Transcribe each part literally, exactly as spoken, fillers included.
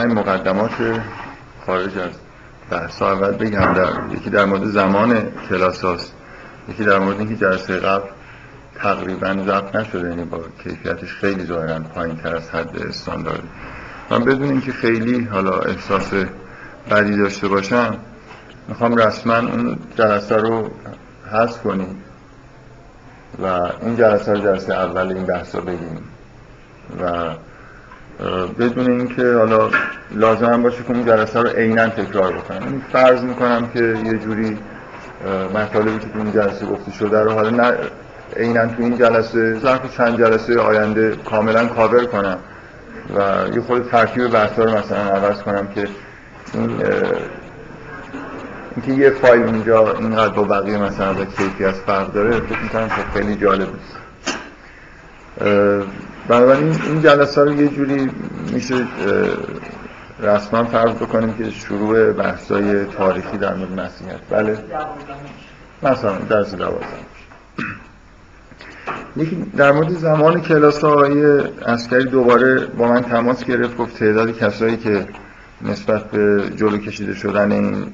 من مقدمات خارج از بحث ها اول بگم. در یکی در مورد زمان کلاس هاست، یکی در مورد اینکه جلسه قبل تقریبا ضبط نشده، یعنی با کیفیتش خیلی ظاهرا پایین تر از حد استاندارد. من بدون اینکه خیلی حالا احساس بدی داشته باشم میخوام رسما اون جلسه رو حذف کنیم و این جلسه رو جلسه اول این بحث رو بگیم و بدون اینکه حالا لازم هم باشه که اون جلسه رو عیناً تکرار بکنم. فرض میکنم که یه جوری مطالبی که تو این جلسه گفته شده رو حالا نه عیناً تو این جلسه، ظرف چند جلسه آینده کاملاً کاور کنم و یه خود ترکیب بحثا رو مثلا عوض کنم که این اینکه یه فایل اونجا اینقدر با بقیه مثلا با کیفیت فرق داره، فکر میکنم که خیلی جالب است. بنابراین این جلسه رو یه جوری میشه رسما فرض بکنیم که شروع بحث‌های تاریخی در مورد مسیحیت، بله مثلا درس دوازدهم. یکی در مورد زمان کلاس‌های عسکری دوباره با من تماس گرفت، گفت تعداد کسایی که نسبت به جلو کشیده شدن این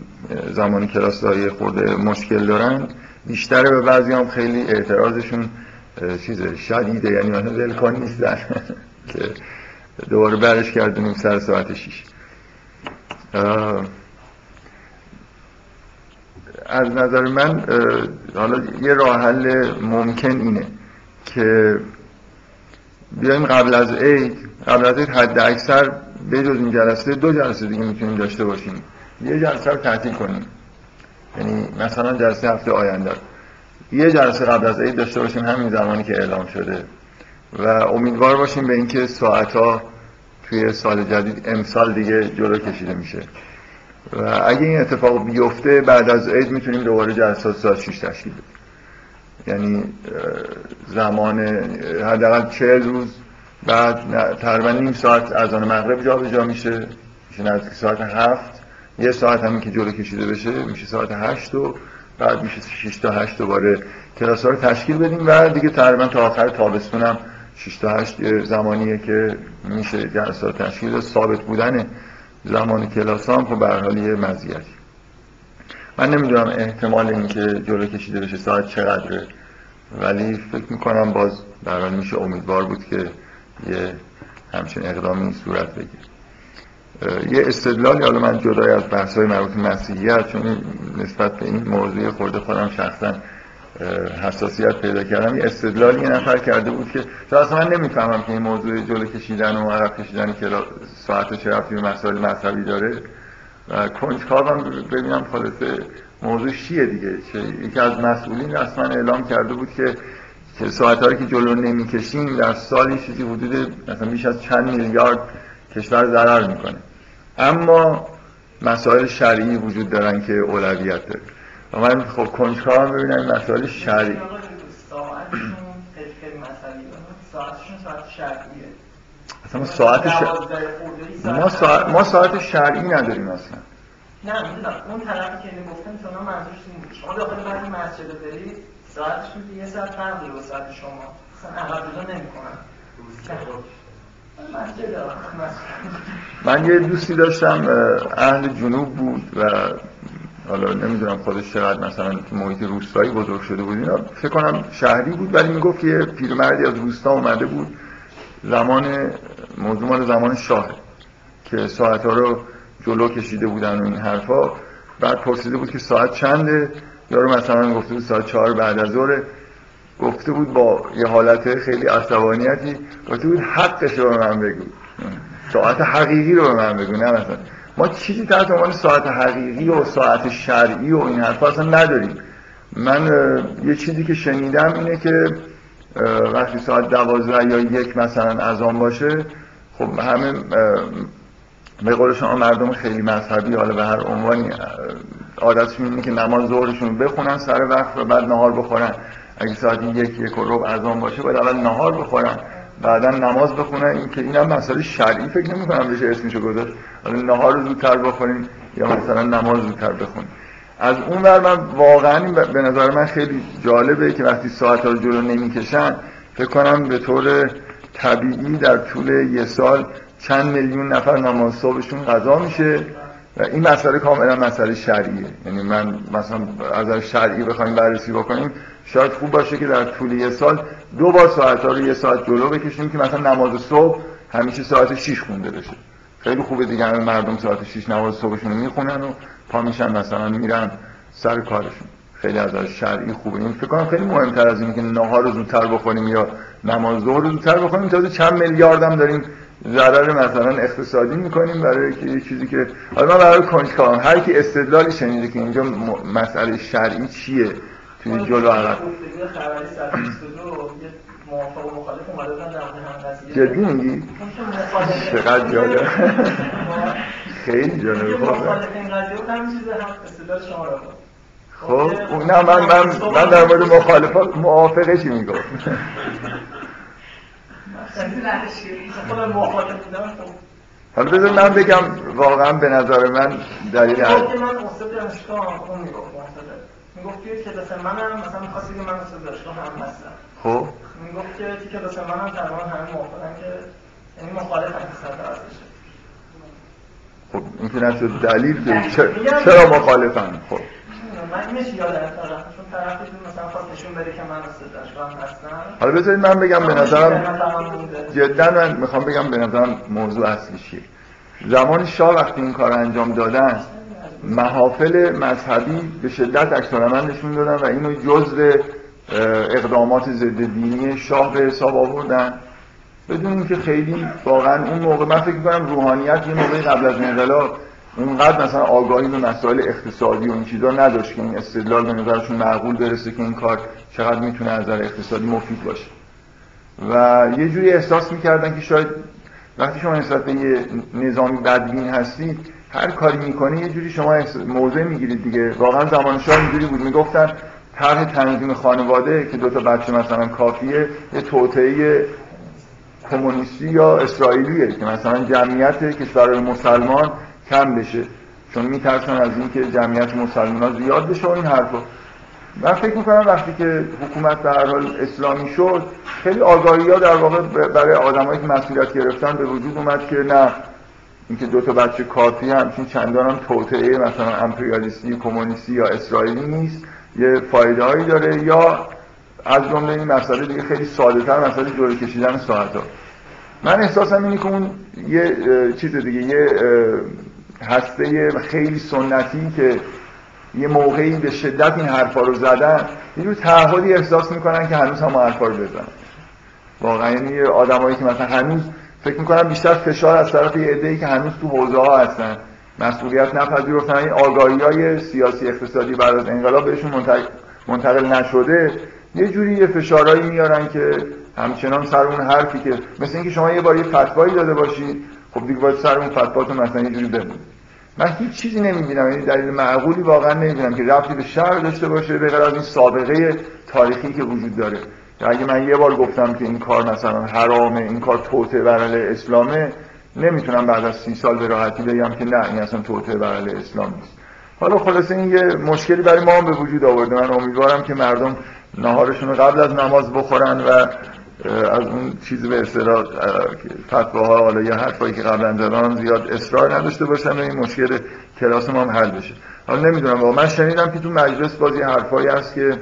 زمان کلاس‌های خود مشکل دارن بیشتره، به بعضی هم خیلی اعتراضشون چیزه شدیده، یعنی من دلکان نیستن که دوباره برش کردنیم سر ساعت شیش. از نظر من حالا یه راه حل ممکن اینه که بیایم قبل از عید قبل از عید حد اکثر بجز این جلسه دو جلسه دیگه میتونیم داشته باشیم، یه جلسه رو تعطیل کنیم، یعنی مثلا جلسه هفته آینده یه جلسه قبل از عید داشته باشیم همین زمانی که اعلام شده و امیدوار باشیم به اینکه ساعت‌ها توی سال جدید امسال دیگه جلو کشیده میشه و اگه این اتفاق بیفته بعد از عید میتونیم دوباره جلسات ساعت شش تشکیل بدیم، یعنی زمان حداقل چهل روز بعد تقریبا نیم ساعت از آن مغرب جا به جا میشه میشه نزدیک ساعت هفت، یه ساعت همین که جلو کشیده بشه میشه ساعت هشت و بعد میشه شش تا هشت دوباره کلاس‌ها رو تشکیل بدیم و دیگه تقریبا تا آخر تابستون هم شش تا هشت زمانیه که میشه جلسه تشکیل و ثابت بودن زمان کلاس‌ها هم خب به هر حال یه مزیتی. من نمیدونم احتمال اینکه جلو کشیده بشه ساعت چقدره، ولی فکر میکنم باز به هر حال میشه امیدوار بود که یه همچین اقدامی صورت بگیره. یه استدلالی حالا من جدای از بحث‌های مربوط به مسیحیت، چون نسبت به این موضوع خورده خودم شخصا حساسیت پیدا کردم، یه استدلالی یه نفر کرده بود که چون اصلا من نمی‌فهمم که این موضوع جلو کشیدن و عقب کشیدن که ساعت چه رفتی به مسائل مذهبی داره و کنجکاوم ببینم خلاصه موضوع چیه دیگه. یکی از مسئولین اصلا اعلام کرده بود که ساعت‌هایی که جلو نمی‌کشیم در سالی چیزی حدود مثلا بیش از چند میلیارد کشور ضرر میکنه، اما مسائل شرعی وجود دارن که اولویت داره و من خب کنجکاوم ببینم مسائل شرعی ساعتشون خیلی مسئله ساعتشون ساعت شرعیه. اصلا ساعت شرعی ما ساعت ما ساعت شرعی نداریم اصلا. نه میدونم اون طرفی که میگفتن شما منظورش این بود شما داخل بعضی مسجد برید ساعتشون یه ساعت فرقی با ساعت شما اصلا عقب‌جا نمیکنن. من یه دوستی داشتم اهل جنوب بود و حالا نمیدونم خودش چقدر مثلا تو محیط روستایی بزرگ شده بود، اینا فکر کنم شهری بود، ولی میگفت یه پیرمردی از روستا اومده بود زمان موضوع مال زمان شاه که ساعت‌ها رو جلو کشیده بودن و این حرفا، بعد پرسیده بود که ساعت چنده، یارو مثلا گفته بود ساعت چهار بعد از ظهر، گفته بود با یه حالت خیلی عصبانیتی گفته بود حقش رو به من بگو، ساعت حقیقی رو به من بگو. نه مثلا ما چیزی تحت عنوان ساعت حقیقی و ساعت شرعی و این حرفا اصلا نداریم. من یه چیزی که شنیدم اینه که وقتی ساعت دوازده یا یک مثلا اذان باشه خب همه به قول شما مردم خیلی مذهبی حالا به هر عنوانی عادتشون اینه که نماز ظهرشون بخونن سر وقت و بعد نهار بخورن. اگه ساعت یک یک و ربع اذان باشه باید اول نهار بخورن بعدا نماز بخونن. این که اینم مسئله شرعی فکر نمی‌کنم بشه اسمشو گذاشت، حالا نهار رو زودتر بخوریم یا مثلا نماز زودتر بخونیم. از اون ور من واقعا به نظر من خیلی جالبه که وقتی ساعت‌ها رو جلو نمی‌کشن فکر کنم به طور طبیعی در طول یه سال چند میلیون نفر نماز صبحشون قضا میشه و این مسئله کاملا مسئله شرعیه. یعنی من مثلا از شرعی بخوایم بررسی بکنیم شاید خوب باشه که در طول یه سال دو بار ساعت‌ها رو یه ساعت جلو بکشیم که مثلا نماز صبح همیشه ساعت شش خونده بشه. خیلی خوبه دیگه، مردم ساعت شش نماز صبحشون رو میخونن و پا میشن مثلا میرن سر کارشون. خیلی از شرعی خوبه. این فکر کنم خیلی مهم‌تر از اینه که نهار رو زودتر بخوریم یا نماز ظهر رو زودتر بخوریم. تازه چند میلیارد هم داریم ضرر مثلا اقتصادی میکنیم برای یه چیزی که حالا من برای کنجکاوم. هر کی استدلالی شنیده که اینجا مسئله شرعی چیه توی جلو عرب موافق و مخالف اومده بودن در هم قضیه. جدی میگی؟ چقدر جالب. خیلی جالب. مخالف این قضیه بود همین چیز هم استدلال شما را بود. خب نه من من من در مورد مخالفات موافقه چی میگم؟ حالا بذار من بگم واقعا به نظر من دلیل از من مصدق دانشگاه اون میگفت میگفت که مثلا منم مثلا می‌خواستم که من مصدق دانشگاه هم هستم. خب میگفت که تیکه مثلا منم تقریبا همه موافقن که یعنی مخالف اقتصاد ارزش. خب این که نشد دلیل چرا مخالفن. خب من نمیشه یادم افتادم چون طرفش مثلا خواست نشون بده که من مصدق دانشگاه هستم. حالا بذارید من بگم به نظرم جدا من میخوام بگم به نظرم موضوع اصلی چیه. زمان شاه وقتی این کار انجام دادن محافل مذهبی به شدت عکس‌العمل نشون دادن و اینو جزء اقدامات ضد دینی شاه به حساب آوردن بدون اینکه خیلی واقعا اون موقع من فکر کنم روحانیت یه موقع قبل از انقلاب اونقدر مثلا آگاهی به مسائل اقتصادی و این چیزا نداشت که این استدلال به نظرشون معقول برسه که این کار چقدر میتونه از نظر اقتصادی مفید باشه و یه جوری احساس میکردن که شاید وقتی شما نسبت به یه نظامی بدبین هستید هر کاری میکنه یه جوری شما موضع میگیرید دیگه. واقعا زمان شاه اینجوری بود. میگفتن طرح تنظیم خانواده که دو تا بچه مثلا کافیه یه توطئه کمونیستی یا اسرائیلیه که مثلا جمعیت کشورهای مسلمان کم بشه چون میترسن از اینکه جمعیت مسلمان‌ها زیاد بشه. این حرفا من فکر می‌کنم وقتی که حکومت به هر حال اسلامی شد خیلی آگاهی‌ها در واقع برای آدمایی که مسئولیت گرفتن به وجود اومد که نه اینکه دو تا بچه کافی همچین چندان هم توطئه مثلا امپریالیستی کمونیستی یا اسرائیلی نیست، یه فایده‌ای داره. یا از جمله این مسئله دیگه خیلی ساده‌تر مسئله دوره کشیدن ساعت‌ها. من احساسم اینه که اون یه چیز دیگه یه هسته خیلی سنتی که یه موقعی به شدت این حرفا رو زدن یه جور تعهدی احساس میکنن که هنوز هم حرفا رو بزنن. واقعا یعنی آدمایی که مثلا هنوز فکر میکنن بیشتر فشار از طرف یه عده‌ای که هنوز تو حوزه ها هستن مسئولیت نپذیرفتن این آگاهی‌های سیاسی اقتصادی بعد از انقلاب بهشون منتقل نشده یه جوری یه فشارهایی میارن که همچنان سر اون حرفی که مثل اینکه شما یه بار یه فتوایی داده باشی خب دیگه باید سر اون فتواتون مثلا یه جوری بمونه. من هیچ چیزی نمی‌بینم، یعنی دلیل معقولی واقعا نمی‌بینم که ربطی به شرع داشته باشه به غیر از این سابقه تاریخی که وجود داره. اگه من یه بار گفتم که این کار مثلا حرامه، این کار توطئه بر علیه اسلامه، نمیتونم بعد از سی سال به راحتی بگم که نه این اصلا توطئه بر علیه اسلام نیست. حالا خلاصه این یه مشکلی برای ما هم به وجود آورده. من امیدوارم که مردم ناهارشون رو قبل از نماز بخورن و از اون چیزی به اصطلاح فتواها حالا یا حرفایی که قبلا زدم زیاد اصرار نداشته باشن و این مشکل کلاس ما هم حل بشه. حالا نمیدونم واقعا من شنیدم که تو مجلس بازی حرفایی هست که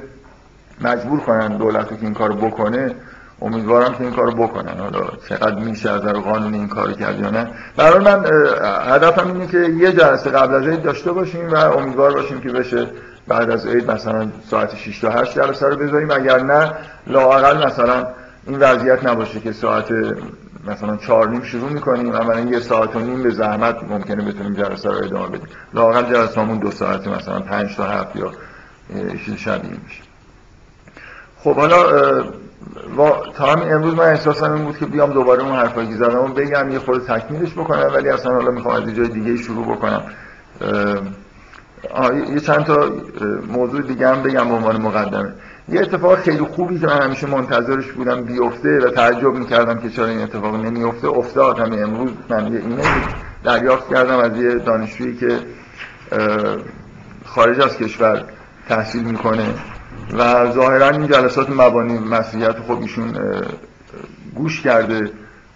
مجبور کنن دولت رو که این کارو بکنه. امیدوارم که این کارو بکنن. حالا چقدر میشه از در قانون این کارو کرد یا نه. برای من هدفم اینه که یه جلسه قبل از عید داشته باشیم و امیدوار باشیم که بشه بعد از عید مثلا ساعت شش تا هشت جلسه رو بذاریم. اگر نه لااقل مثلا این وضعیت نباشه که ساعت مثلا چهار نیم شروع میکنیم و یه ساعت و نیم به زحمت ممکنه بتونیم جلسه رو ادامه بدیم. لااقل جلسه همون دو ساعت مثلا پنج تا هفت یا چیز شبیه میشه. خب حالا تا همین امروز من احساسم این بود که بیام دوباره اون حرفایی که زدم بگم یه خورده تکمیلش بکنم ولی اصلا حالا میخوام از یه جای دیگه شروع بکنم. آه یه چند تا موضوع دیگه هم بگم به عنوان مقدمه. یه اتفاق خیلی خوبی که من همیشه منتظرش بودم بیفته و تعجب میکردم که چرا این اتفاق نمیفته افتاد. همین امروز من یه ایمیل دریافت کردم از یه دانشجویی که خارج از کشور تحصیل میکنه و ظاهرا این جلسات مبانی مسیحیت خب ایشون گوش کرده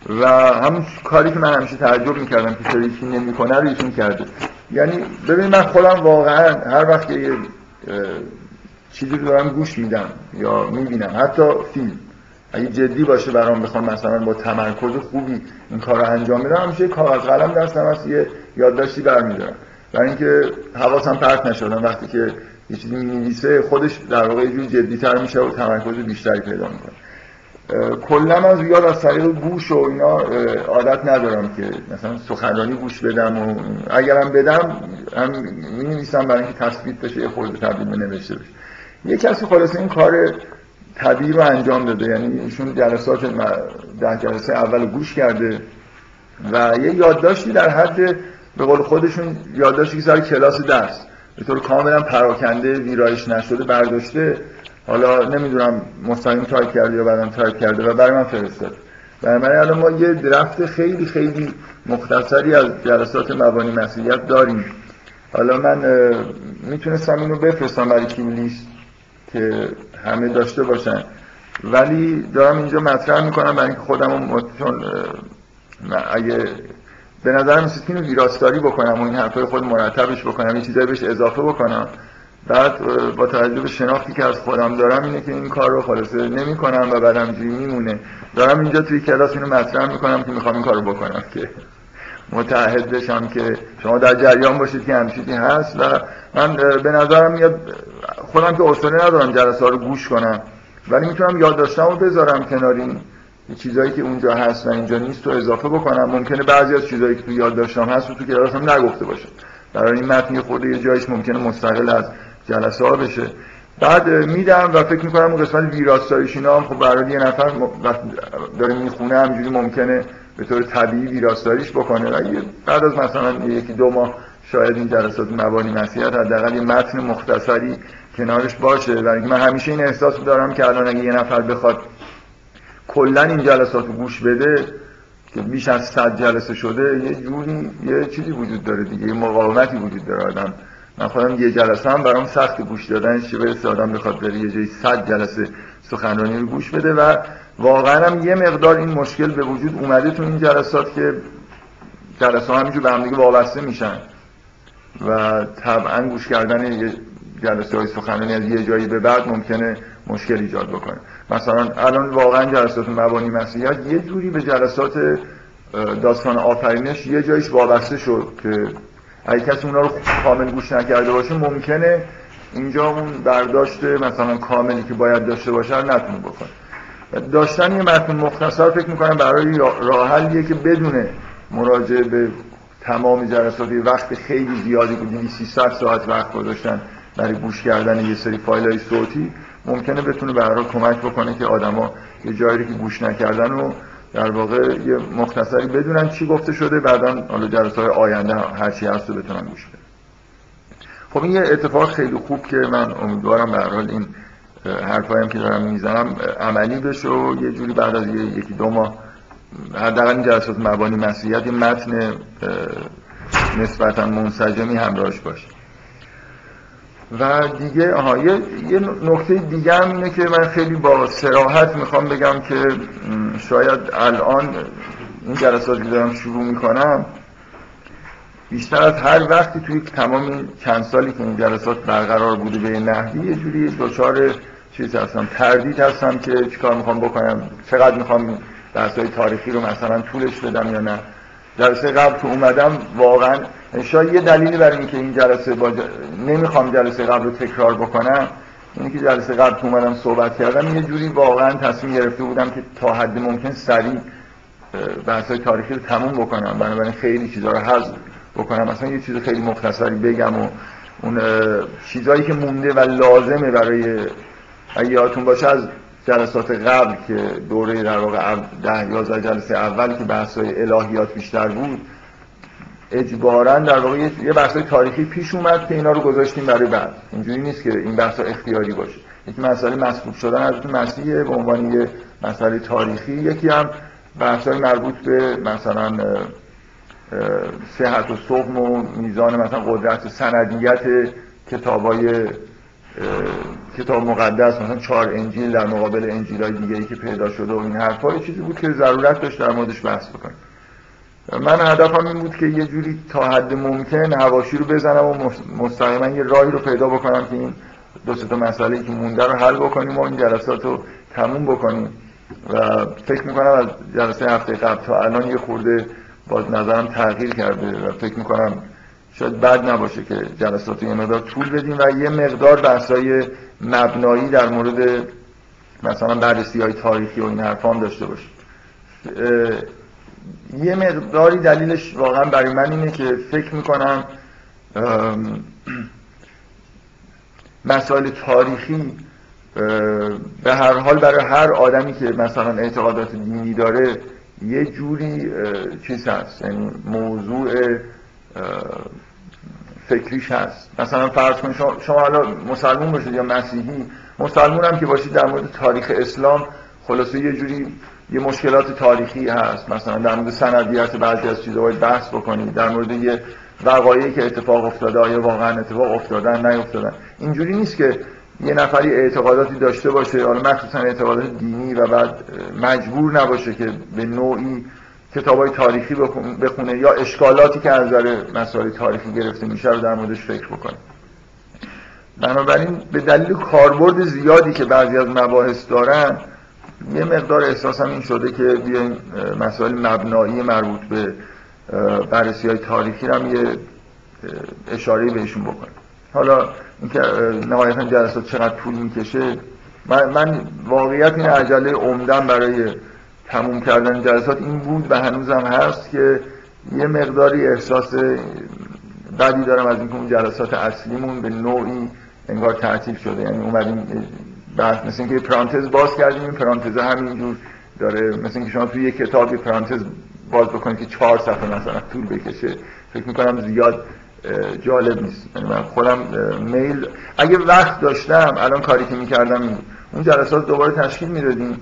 و همون کاری که من همیشه تعجب می‌کردم که چرا ایشون نمی‌کنه رو ایشون کرده. یعنی ببین من خودم واقعا هر وقت یه چیزی رو دارم گوش میدم یا می‌بینم، حتی فیلم اگه جدی باشه برام بخوام مثلا با تمرکز خوبی این کارو انجام بدم، همیشه کاغذ قلم دستم هست یه یادداشتی برمی‌دارم، برای اینکه حواسم پرت نشدم وقتی که یه چیزی می‌نویسه خودش در واقع یه جور جدی‌تر میشه و تمرکز بیشتری پیدا می‌کنه. کلا من زیاد از طریق گوش و اینا عادت ندارم که مثلا سخنرانی گوش بدم، و اگرم بدم هم می‌نویسم برای اینکه تثبیت بشه، یه خورده تبدیل به نوشته بشه. یه کسی خلاصه این کار طبیعی رو انجام داده، یعنی ایشون جلسات در جلسه اول گوش کرده و یه یادداشتی در حد به قول خودشون یادداشتی که سر کلاس درس به طور کاملا پراکنده ویرایش نشده برداشته، حالا نمیدونم مستقیم تایپ کرده یا بعدم تایپ کرده و برای من فرستاد. برای من الان ما یه درفت خیلی خیلی مختصری از جلسات مبانی مسیحیت داریم. حالا من میتونستم اینو بفرستم برای کیو لیست که همه داشته باشن، ولی دارم اینجا مطرح میکنم برای اینکه خودمون چون اگه به نظر میسید که اینو ویراستاری بکنم و این حرفای خود مرتبش بکنم، یه چیزایی بهش اضافه بکنم، بعد با توجه به شناختی که از خودم دارم اینه که این کار رو خلاصه نمی کنم و بعدم جوری میمونه. دارم اینجا توی کلاس اینو مطرح میکنم که میخوام این کار رو بکنم که متعهد بشم که شما در جریان باشید که همین چیزی هست. و من به نظرم میاد خودم که اصولا ندارم جلسه ها رو گوش کنم، ولی میتونم یادداشتمو بذارم کنار این چیزایی که اونجا هست و اینجا نیست رو اضافه بکنم. ممکنه بعضی از چیزایی که تو یادداشتم هست رو تو کلاسم نگفته باشم، برای این متن خود یه جایش ممکنه مستقل از جلسه ها بشه، بعد میدم و فکر میکنم اون قسمت ویراستاریش اینا هم خب برای یه نفر داره میخونه همجوری ممکنه به طور طبیعی ویراستاریش بکنه و بعد از مثلا یکی دو ماه شاید این جلسات مبانی مسیحیت حداقل یه متن مختصری کنارش باشه. برای من همیشه این احساس دارم که الان اگه یه نفر بخواد کلا این جلسات رو گوش بده که بیش از صد جلسه شده، یه جوری یه چیزی وجود داره دیگه، یه مقاومتی وجود داره آدم. من خودم یه جلسه هم برام سخت گوش دادنش، چه برسه آدم بخواد بره یه جایی صد جلسه سخنرانی رو گوش بده. و واقعا هم یه مقدار این مشکل به وجود اومده تو این جلسات که جلسه ها همینجور به هم دیگه وابسته میشن و طبعا گوش کردن یه جلسه های سخنرانی از یه جایی به بعد ممکنه مشکل ایجاد بکنه. مثلا الان واقعا جلسات مبانی مسیحیت یه جوری به جلسات داستان آفرینش یه جایش وابسته شد که اگه کسی اونا رو کامل گوش نکرده باشه ممکنه اینجا اون برداشت مثلا کاملی که باید داشته باشه رو نتونه بکنه. داشتن یه متن مختصر فکر میکنم برای راه حلیه که بدون مراجعه به تمام جلسات یه وقت خیلی زیادی که سیصد ساعت وقت گذاشتن برای گوش کردن یه سری فایل‌های صوتی ممکنه بتونه برای کمک بکنه که آدما یه جایی که گوش نکردن و در واقع یه مختصری بدونن چی گفته شده، بعداً حالا جلسه‌های آینده هر چی هست رو بتونن گوش بدن. خب این یه اتفاق خیلی خوب که من امیدوارم به هر حال این حرفایی هم که دارم میزنم عملی بشه و یه جوری بعد از یکی دو ماه حداقل جلسات مبانی مسیحیت یه متن نسبتاً منسجمی همراهش باشه. و دیگه آها یه, یه نکته دیگه هم اینه که من خیلی با صراحت میخوام بگم که شاید الان این جلساتی که دارم شروع میکنم بیشتر از هر وقتی توی تمام چند سالی که این جلسات برقرار بوده به نحوی یه جوری دچار چیز هستم، تردید هستم که چیکار میخوام بکنم، چقدر میخوام درسای تاریخی رو مثلا طولش بدم یا نه. جلسه قبل که اومدم واقعا شاید یه دلیلی برای اینکه این جلسه با ج... نمیخوام جلسه قبل رو تکرار بکنم اینه که جلسه قبل که اومدم صحبت کردم یه جوری واقعا تصمیم گرفته بودم که تا حد ممکن سریع بحثای تاریخی رو تموم بکنم، بنابراین خیلی چیزا رو حذف بکنم، مثلا یه چیز خیلی مختصری بگم و اون چیزایی که مونده و لازمه برای اگه یادتون باشه از جلسات قبل که دوره در واقع ده یازده جلسه اول که بحث‌های الهیات بیشتر بود اجباراً در واقع یه بحث‌های تاریخی پیش اومد که اینا رو گذاشتیم برای بعد. اینجوری نیست که این بحث‌ها اختیاری باشه. یکی مسئله مسلوب شدن از مسیح به عنوان یه مسئله تاریخی، یکی هم بحث‌های مربوط به مثلا صحت و سقم و میزان مثلا قدرت سندیت کتاب‌های کتاب مقدس مثلا چهار انجیل در مقابل انجیلای دیگه‌ای که پیدا شده و این حرفا یه چیزی بود که ضرورت داشت در موردش بحث بکنم. من هدفم این بود که یه جوری تا حد ممکن حواشی رو بزنم و مستقیما یه راهی رو پیدا بکنم که این دو سه تا مسئله‌ای که مونده رو حل بکنیم و این جلسات رو تموم بکنیم. و فکر می‌کنم از جلسه هفته قبل تا الان یه خورده باز نظرم تغییر کرده و فکر می‌کنم شاید بد نباشه که جلسات یه مقدار طول بدیم و یه مقدار بحث‌های مبنایی در مورد مثلا بررسی‌های تاریخی و این حرفا هم داشته باشیم. یه مقداری دلیلش واقعا برای من اینه که فکر می‌کنم مسائل تاریخی به هر حال برای هر آدمی که مثلا اعتقادات دینی داره یه جوری چیز هست، یعنی موضوع فکریش هست. مثلا فرض کنید شما حالا مسلمون باشید یا مسیحی، مسلمون هم که باشید در مورد تاریخ اسلام خلاصه یه جوری یه مشکلات تاریخی هست، مثلا در مورد سندیت بعضی از چیزا باید بحث بکنید، در مورد یه وقایعی که اتفاق افتاده آیا واقعا اتفاق افتادن نیفتادن. اینجوری نیست که یه نفری اعتقاداتی داشته باشه، حالا مخصوصا اعتقادات دینی، و بعد مجبور نباشه که به نوعی کتابای تاریخی بخونه یا اشکالاتی که از نظر مسائل تاریخی گرفته میشه رو در موردش فکر بکنه. بنابراین به دلیل کاربرد زیادی که بعضی از مباحث دارن یه مقدار احساسم این شده که بیاین مسائل مبنایی مربوط به بررسی‌های تاریخی رو هم یه اشاره‌ای بهشون بکنیم. حالا اینکه نهایتاً جلسات چقدر طول می‌کشه، من, من واقعیت این عجله عمدم برای تموم کردن جلسات این بود و هنوزم هست که یه مقداری احساس بدی دارم از اینکه اون جلسات اصلیمون به نوعی انگار تعطیل شده، یعنی اومدیم بحث مثل اینکه پرانتز باز کردیم، این پرانتز همینجور داره، مثل اینکه شما توی یه کتاب یه پرانتز باز بکنید که چهار صفحه مثلا طول بکشه، فکر می‌کنم زیاد جالب نیست. من خودم میل اگه وقت داشتم الان کاری که می‌کردم این بود اون جلسات دوباره تشکیل می‌دادیم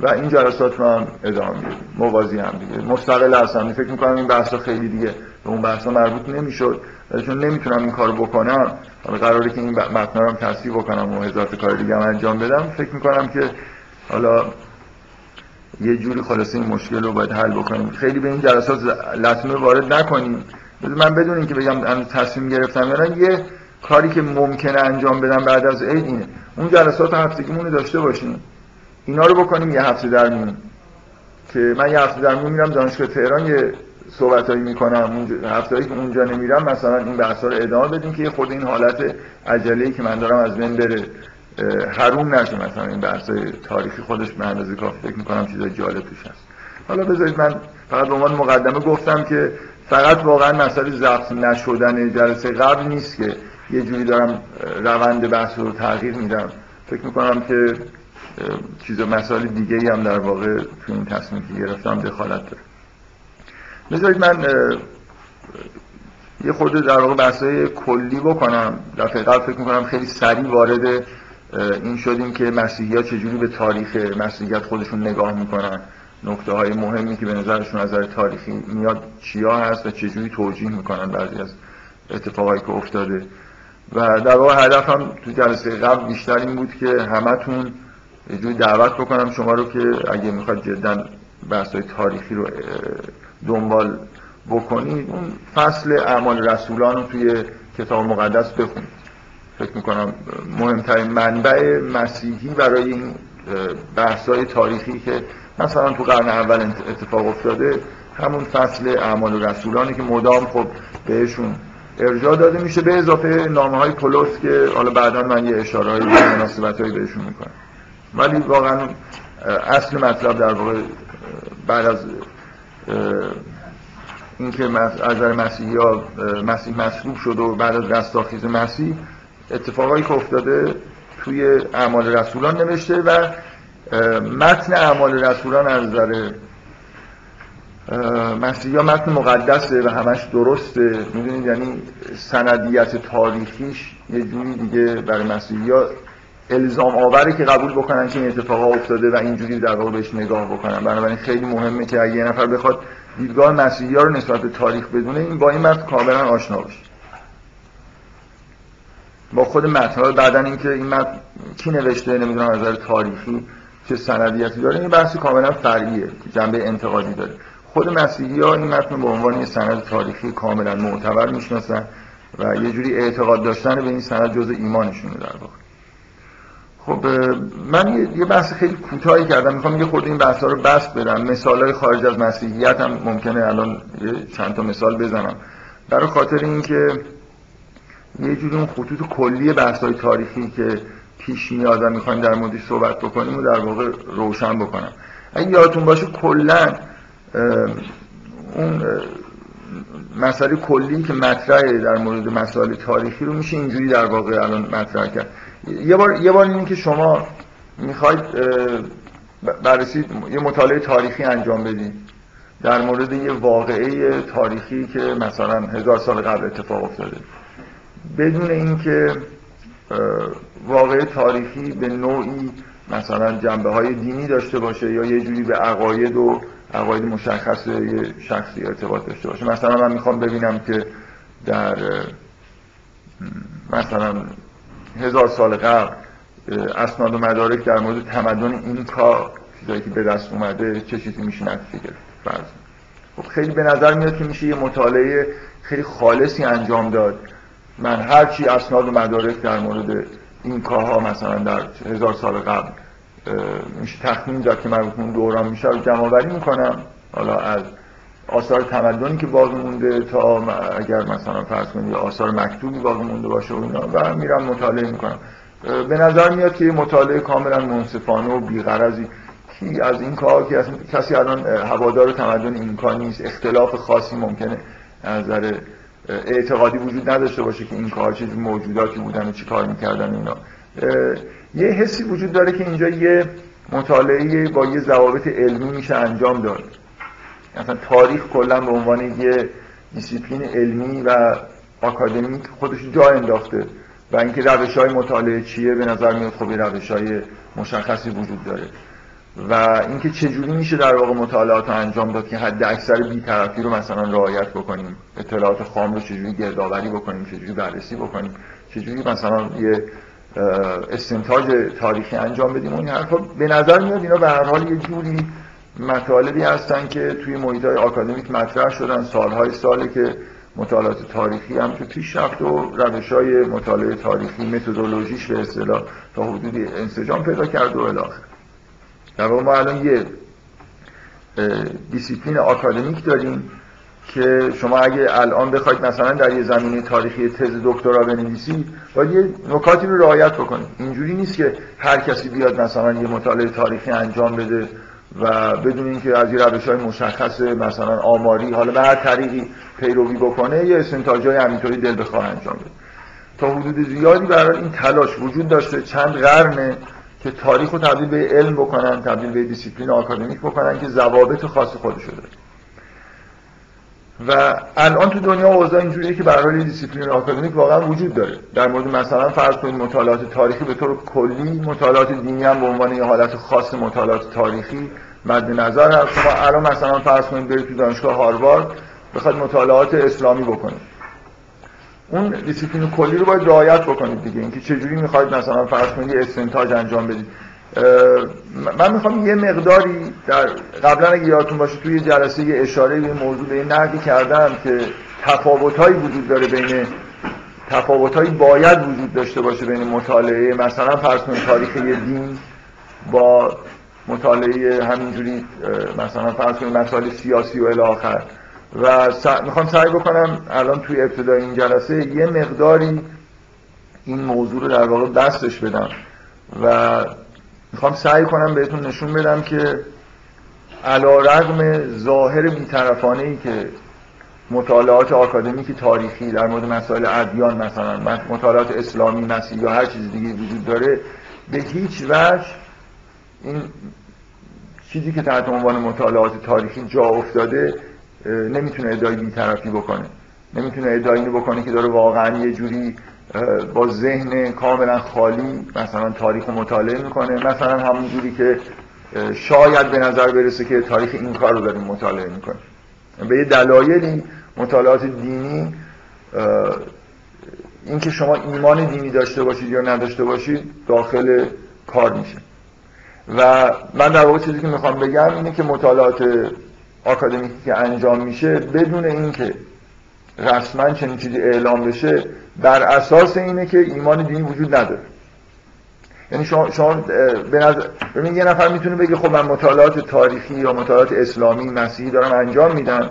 و این جلسات رو هم ادامه میدیم، موازی هم دیگه، مستقل هستم. فکر می‌کنم این بحثا خیلی دیگه به اون بحثا مربوط نمی‌شد، ولی چون نمیتونم این کارو بکنم، حالا قراره که این متن رو هم تصحیح بکنم و هزار تا کار دیگه هم انجام بدم، فکر می‌کنم که حالا یه جوری خلاص این مشکل رو باید حل بکنیم. خیلی به این جلسات لطمه وارد نکنیم. من بدون اینکه بگم من تصمیم گرفتم یا نه، یه کاری که ممکنه انجام بدم بعد از عید اینه اون جلسات هفتگیمون رو داشته باشیم، اینا رو بکنیم یه هفته در میون، که من یه هفته در میون میرم دانشگاه تهران یه صحبتایی میکنم، اون هفته‌ای که اونجا نمیرم مثلا این بحثا رو ادامه بدیم که یه خود این حالت عجله‌ای که من دارم از من بره، حروم نشه. مثلا این بحثای تاریخی خودش به اندازه کافی فکر می‌کنم چیزای جالب توش هست. حالا بذارید من فقط به عنوان مقدمه گفتم که فقط واقعا مسئله ضبط نشدن جلسه قبل نیست که یه جوری دارم روند بحث رو تغییر میدم. فکر می‌کنم که چیزا مسائل دیگه‌ای هم در واقع تو این تصمیمی که گرفتم دخالت داره. بذارید من یه خورده در واقع بحث‌های کلی بکنم. دفعه قبل فکر می‌کنم خیلی سریع وارد این شدیم که مسیحی‌ها چجوری به تاریخ مسیحیت خودشون نگاه می‌کنن، نکته‌های مهمی که به نظرشون از نظر تاریخی میاد چیا هست و چجوری توجیه می‌کنن بعضی از اتفاقایی که افتاده. و در واقع هدفم تو جلسه قبل بیشتر این بود که همتون یه جوری دعوت بکنم شما رو که اگه میخواد جدا بحث‌های تاریخی رو دنبال بکنید، اون فصل اعمال رسولان رو توی کتاب مقدس بخونید. فکر میکنم مهمترین منبع مسیحی برای این بحث‌های تاریخی که مثلا تو قرن اول اتفاق افتاده همون فصل اعمال رسولانی که مدام خب بهشون ارجاع داده میشه، به اضافه نامه‌های پولس که حالا بعداً من یه اشاره‌ای به مناسبت‌هایی بهشون میکنم. ولی واقعا اصل مطلب در واقع بعد از اینکه از در مسیحی ها مسیح مصلوب شد و بعد از رستاخیز مسیح اتفاقایی که افتاده توی اعمال رسولان نوشته و متن اعمال رسولان از در مسیحی ها متن مقدسه و همش درسته، میدونید، یعنی سندیت تاریخیش یه جوری دیگه برای مسیحی ها الزام آوره که قبول بکنن که این اتفاقا افتاده و اینجوری در واقع بهش نگاه بکنن. بنابراین خیلی مهمه که اگه یه نفر بخواد دیدگاه مسیحی‌ها رو نسبت به تاریخ بدونه، این با این متن کاملا آشنا بشه. با خود متن‌ها بعدن اینکه این متن کی نوشته، نمیدونم از نظر تاریخی چه سندیتی داره، این بحث کاملا فرعیه، جنبه انتقادی داره. خود مسیحی‌ها این متن به عنوان یه سند تاریخی کاملا معتبر میشناسن و یه جوری اعتقاد داشتن به این سند جزء ایمانشونه در واقع. خب من یه بحث خیلی کوتاهی کردم، میخوام یه خود این بحث‌ها رو بس بدم. مثال‌های خارج از مسیحیت هم ممکنه الان چند تا مثال بزنم، برای خاطر اینکه یه جوری اون خطوط کلی بحث‌های تاریخی که پیش میاد و میخوایم در موردش صحبت بکنیم و در واقع روشن بکنم. اگه یادتون باشه کلاً اون مسئله کلی که مطرحه در مورد مسائل تاریخی رو میشه اینجوری در واقع الان مطرح کرد. یه بار یه بار این که شما میخواید بررسی یه مطالعه تاریخی انجام بدید در مورد یه واقعه تاریخی که مثلا هزار سال قبل اتفاق افتاده، بدون اینکه واقعه تاریخی به نوعی مثلا جنبه‌های دینی داشته باشه یا یه جوری به عقاید و عقاید مشخص یه شخصی ارتباط داشته باشه. مثلا من میخوام ببینم که در مثلا هزار سال قبل اسناد و مدارک در مورد تمدن اینکا چیزایی که به دست اومده چه چیزی میشه نتیجه گرفت. خب خیلی به نظر میاد که میشه یه مطالعه خیلی خالصی انجام داد. من هرچی اسناد و مدارک در مورد اینکاها مثلا در هزار سال قبل میشه تخمین زد که مربوط به اون دوران میشه و جمع‌آوری میکنم، حالا از آثار تمدنی که باقی مونده تا اگر مثلا فرض کنید آثار مکتوبی باقی مونده باشه و اینا و میرم مطالعه میکنم. به نظر میاد که یه مطالعه کاملا منصفانه و بی‌غرضی کی از این کار که کسی الان هوادار تمدن اینکا نیست، اختلاف خاصی ممکنه از نظر اعتقادی وجود نداشته باشه که این کار چه موجوداتی بودن و چی کار میکردن اینا. یه حسی وجود داره که اینجا یه مطالعه با یه ضوابط علمی میشه انجام داد. مثلا تاریخ کلا به عنوان یه دیسیپلین علمی و آکادمیک خودش جا انداخته و اینکه روش‌های مطالعه چیه به نظر میاد خب روش‌های مشخصی وجود داره و اینکه چجوری میشه در واقع مطالعات رو انجام داد که حد اکثر بی‌طرفی رو مثلا رعایت بکنیم، اطلاعات خام رو چجوری گردآوری بکنیم، چجوری بررسی بکنیم، چجوری مثلا یه استنتاج تاریخی انجام بدیم. اون حرفا به نظر میاد اینا به هر حال یه جوری مطالبی هستن که توی محیط‌های آکادمیک مطرح شدن سالهای ساله که مطالعات تاریخی هم تو پیش رفت و روش‌های مطالعه تاریخی متدولوژیش به اصطلاح تا حدودی انسجام پیدا کرد و الی آخر. در واقع ما الان یه دیسیپلین آکادمیک داریم که شما اگه الان بخواید مثلا در یه زمینه تاریخی تز دکترا بنویسید باید یه نکاتی رو رعایت بکنید. اینجوری نیست که هر کسی بیاد مثلا یه مطالعه تاریخی انجام بده و بدون اینکه از یه روش‌های مشخص مثلا آماری حالا به هر طریقی پیروی بکنه یه استنتاجای همینطوری دل بخواه انجام بده. تا حدود زیادی برای این تلاش وجود داشته چند قرنه که تاریخ رو تبدیل به علم بکنن، تبدیل به دیسیپلین آکادمیک بکنن که ضوابط خاص خودشو داره. و الان تو دنیا اوضاع اینجوریه که به هر حال دیسیپلین آکادمیک واقعا وجود داره. در مورد مثلا فرض کنید مطالعات تاریخی به طور کلی، مطالعات دینی هم به عنوان یه حالت خاص مطالعات تاریخی مد نظر هست. شما الان مثلا فرض کنید برید تو دانشگاه هاروارد بخواید مطالعات اسلامی بکنید. اون دیسیپلین کلی رو باید رعایت بکنید دیگه، اینکه چه جوری می‌خواید مثلا فرض کنید یه استنتاج انجام بدید. من می‌خوام یه مقداری در قبلا اگه یادتون باشه توی جلسه یه اشاره به موضوع به این نقد کردم که تفاوت‌هایی وجود داره بین تفاوت‌هایی باید وجود داشته باشه بین مطالعه مثلا فرض کنید تاریخ دین با مطالعه همینجوری مثلا فرض کنید مسائل سیاسی و الی آخر. و سع... میخوام سعی بکنم الان توی ابتدای این جلسه یه مقداری این موضوع رو در واقع دستش بدم و میخوام سعی کنم بهتون نشون بدم که علی‌رغم ظاهر بی‌طرفانه‌ای که مطالعات آکادمیکی تاریخی در مورد مسائل ادیان مثلا مطالعات اسلامی مسیحی یا هر چیز دیگه وجود داره، به هیچ وجه این چیزی که تحت عنوان مطالعات تاریخی جا افتاده نمیتونه ادعای بی‌طرفی بکنه، نمیتونه ادعایی بکنه که داره واقعا یه جوری با ذهن کاملا خالی مثلا تاریخ رو مطالعه میکنه. مثلا همون جوری که شاید به نظر برسه که تاریخ این کار رو داریم مطالعه میکنه، به یه دلایلی مطالعات دینی اینکه شما ایمان دینی داشته باشید یا نداشته باشید داخل کار میشه. و من در واقع چیزی که میخوام بگم اینه که مطالعات آکادمیکی که انجام میشه بدون اینکه رسما چنین چیزی اعلام بشه بر اساس اینه که ایمان دینی وجود نداره. یعنی شما, شما به نظر ببین یه نفر میتونه بگه خب من مطالعات تاریخی یا مطالعات اسلامی مسیحی دارم انجام میدم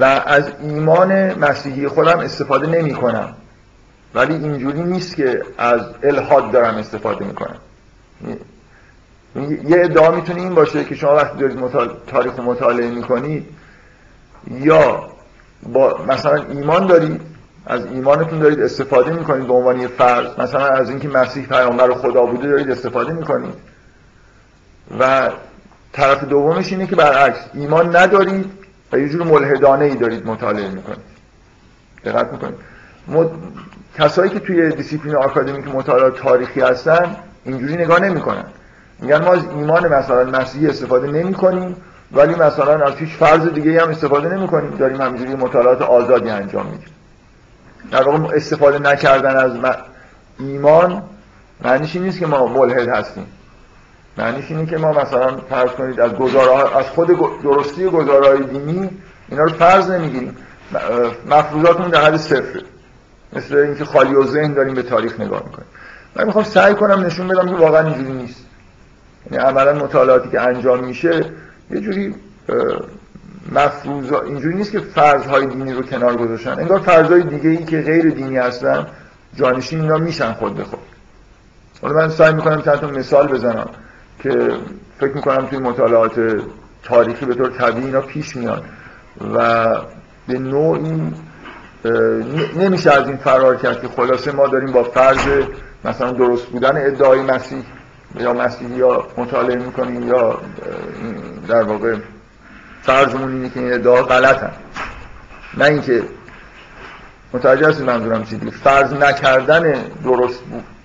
و از ایمان مسیحی خودم استفاده نمی کنم، ولی اینجوری نیست که از الحاد دارم استفاده میکنم. یه ادعا میتونه این باشه که شما وقتی دارید مطالع... تاریخ مطالعه میکنید یا با مثلا ایمان دارید، از ایمانتون دارید استفاده میکنید به عنوان یه فرض، مثلا از اینکه مسیح پیامبر خدا بوده دارید استفاده میکنید، و طرف دومش اینه که برعکس ایمان ندارید و یه جور ملحدانه ای دارید مطالعه میکنید. دقت میکنید مد... کسایی که توی دیسیپلین آکادمیک مطالعات تاریخی هستن اینجوری نگاه نمیکنن، میگن ما از ایمان مثلا مسیحی استفاده نمیکنیم ولی مثلا از هیچ فرض دیگه‌ای هم استفاده نمیکنیم، داریم همینجوری مطالعات آزادی انجام میدیم. در واقع استفاده نکردن از ایمان معنیش این نیست که ما ملحد هستیم، معنیش اینه که ما مثلا فرض کنید از گزاره‌ها، از خود درستی گزاره‌های دینی اینا رو فرض نمیگیریم، مفروضاتمون در حد صفره، مثل اینکه خالی از ذهن داریم به تاریخ نگاه میکنیم. من میخوام سعی کنم نشون بدم که واقعا اینجوری نیست. یعنی عملا مطالعاتی که انجام میشه یه جوری مفروضات، اینجوری نیست که فرض‌های دینی رو کنار گذاشتن، انگار فرض‌های دیگه‌ای که غیر دینی هستن جانشین اینا میشن خود به خود. حالا من سعی میکنم چند تا مثال بزنم که فکر میکنم توی مطالعات تاریخی به طور طبیعی اینا پیش میاد و به نوعی نمیشه از این فرار کرد که خلاصه ما داریم با فرض مثلا درست بودن ادعای مسیح یا مسیحی یا مطالعه میکنیم یا در واقع فرضمون اینه که این ادعا غلطن. نه اینکه متوجه هستید منظورم چیزی، فرض نکردن درست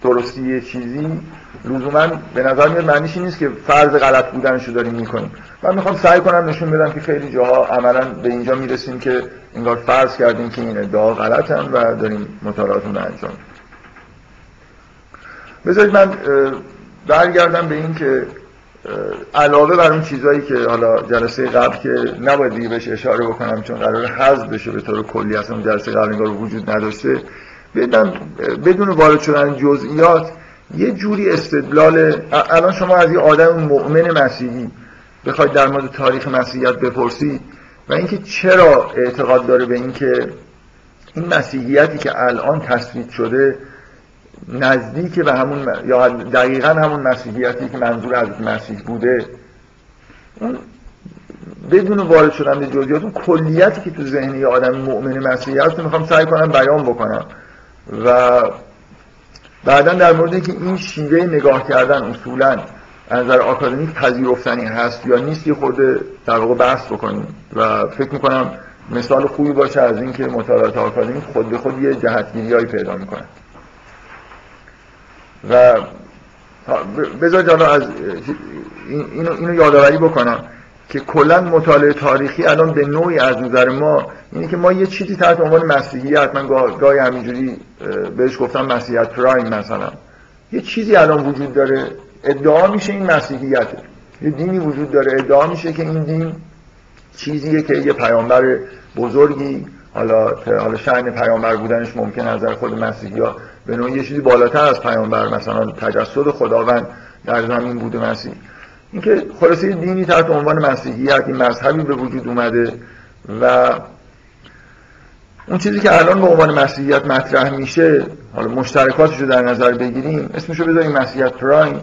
درستی یه چیزی لزوما به نظر میاد معنیش این نیست که فرض غلط بودنشو داریم میکنیم. من میخوام سعی کنم نشون بدم که خیلی جاها عملا به اینجا میرسیم که انگار فرض کردیم که این ادعا غلطن و داریم مطالعاتمون رو انجام. بذارید من برگردم به این که علاوه بر اون چیزایی که حالا جلسه قبل که نباید دیگه بهش اشاره بکنم چون قراره حذف بشه به طور کلی، اصلا جلسه قبل انگار وجود نداشته، بدون وارد شدن جزئیات یه جوری استدلال. الان شما از یه آدم مؤمن مسیحی بخواید در مورد تاریخ مسیحیت بپرسید و اینکه چرا اعتقاد داره به اینکه این مسیحیتی که الان تثبیت شده نزدیک به همون یا دقیقاً همون مسیحیتی که منظور از مسیح بوده، اون بدون وارد شدن به جزئیات اون کلیتی که تو ذهن یه آدم مؤمن مسیحی هست میخوام سعی کنم بیان بکنم و بعداً در مورد اینکه این شیوه نگاه کردن اصولاً از نظر آکادمیک پذیرفتنی هست یا نیست یه خورده در واقع بحث بکنیم و فکر میکنم مثال خوبی باشه از اینکه مطالعات آکادمیک خود به خود یه جهتگیری‌هایی پیدا میکنن. و بذارید الان از اینو, اینو یادآوری بکنم که کلا مطالعه تاریخی الان به نوعی از نظر ما اینه که ما یه چیزی تحت عنوان مسیحیت، من گاهی همینجوری بهش گفتم مسیحیت پرایم، مثلا یه چیزی الان وجود داره ادعا میشه این مسیحیته، یه دینی وجود داره ادعا میشه که این دین چیزیه که یه پیامبر بزرگی، حالا حالا شأن پیامبر بودنش ممکن از نظر خود مسیحی‌ها به نوعی یه چیزی بالاتر از پیامبر، مثلا تجسد خداوند در زمین بوده مسیح، اینکه خلاصه دینی تحت عنوان مسیحیت این مذهبی به وجود اومده و اون چیزی که الان به عنوان مسیحیت مطرح میشه، حالا مشترکاتش رو در نظر بگیریم، اسمش رو بذاریم مسیحیت پرایم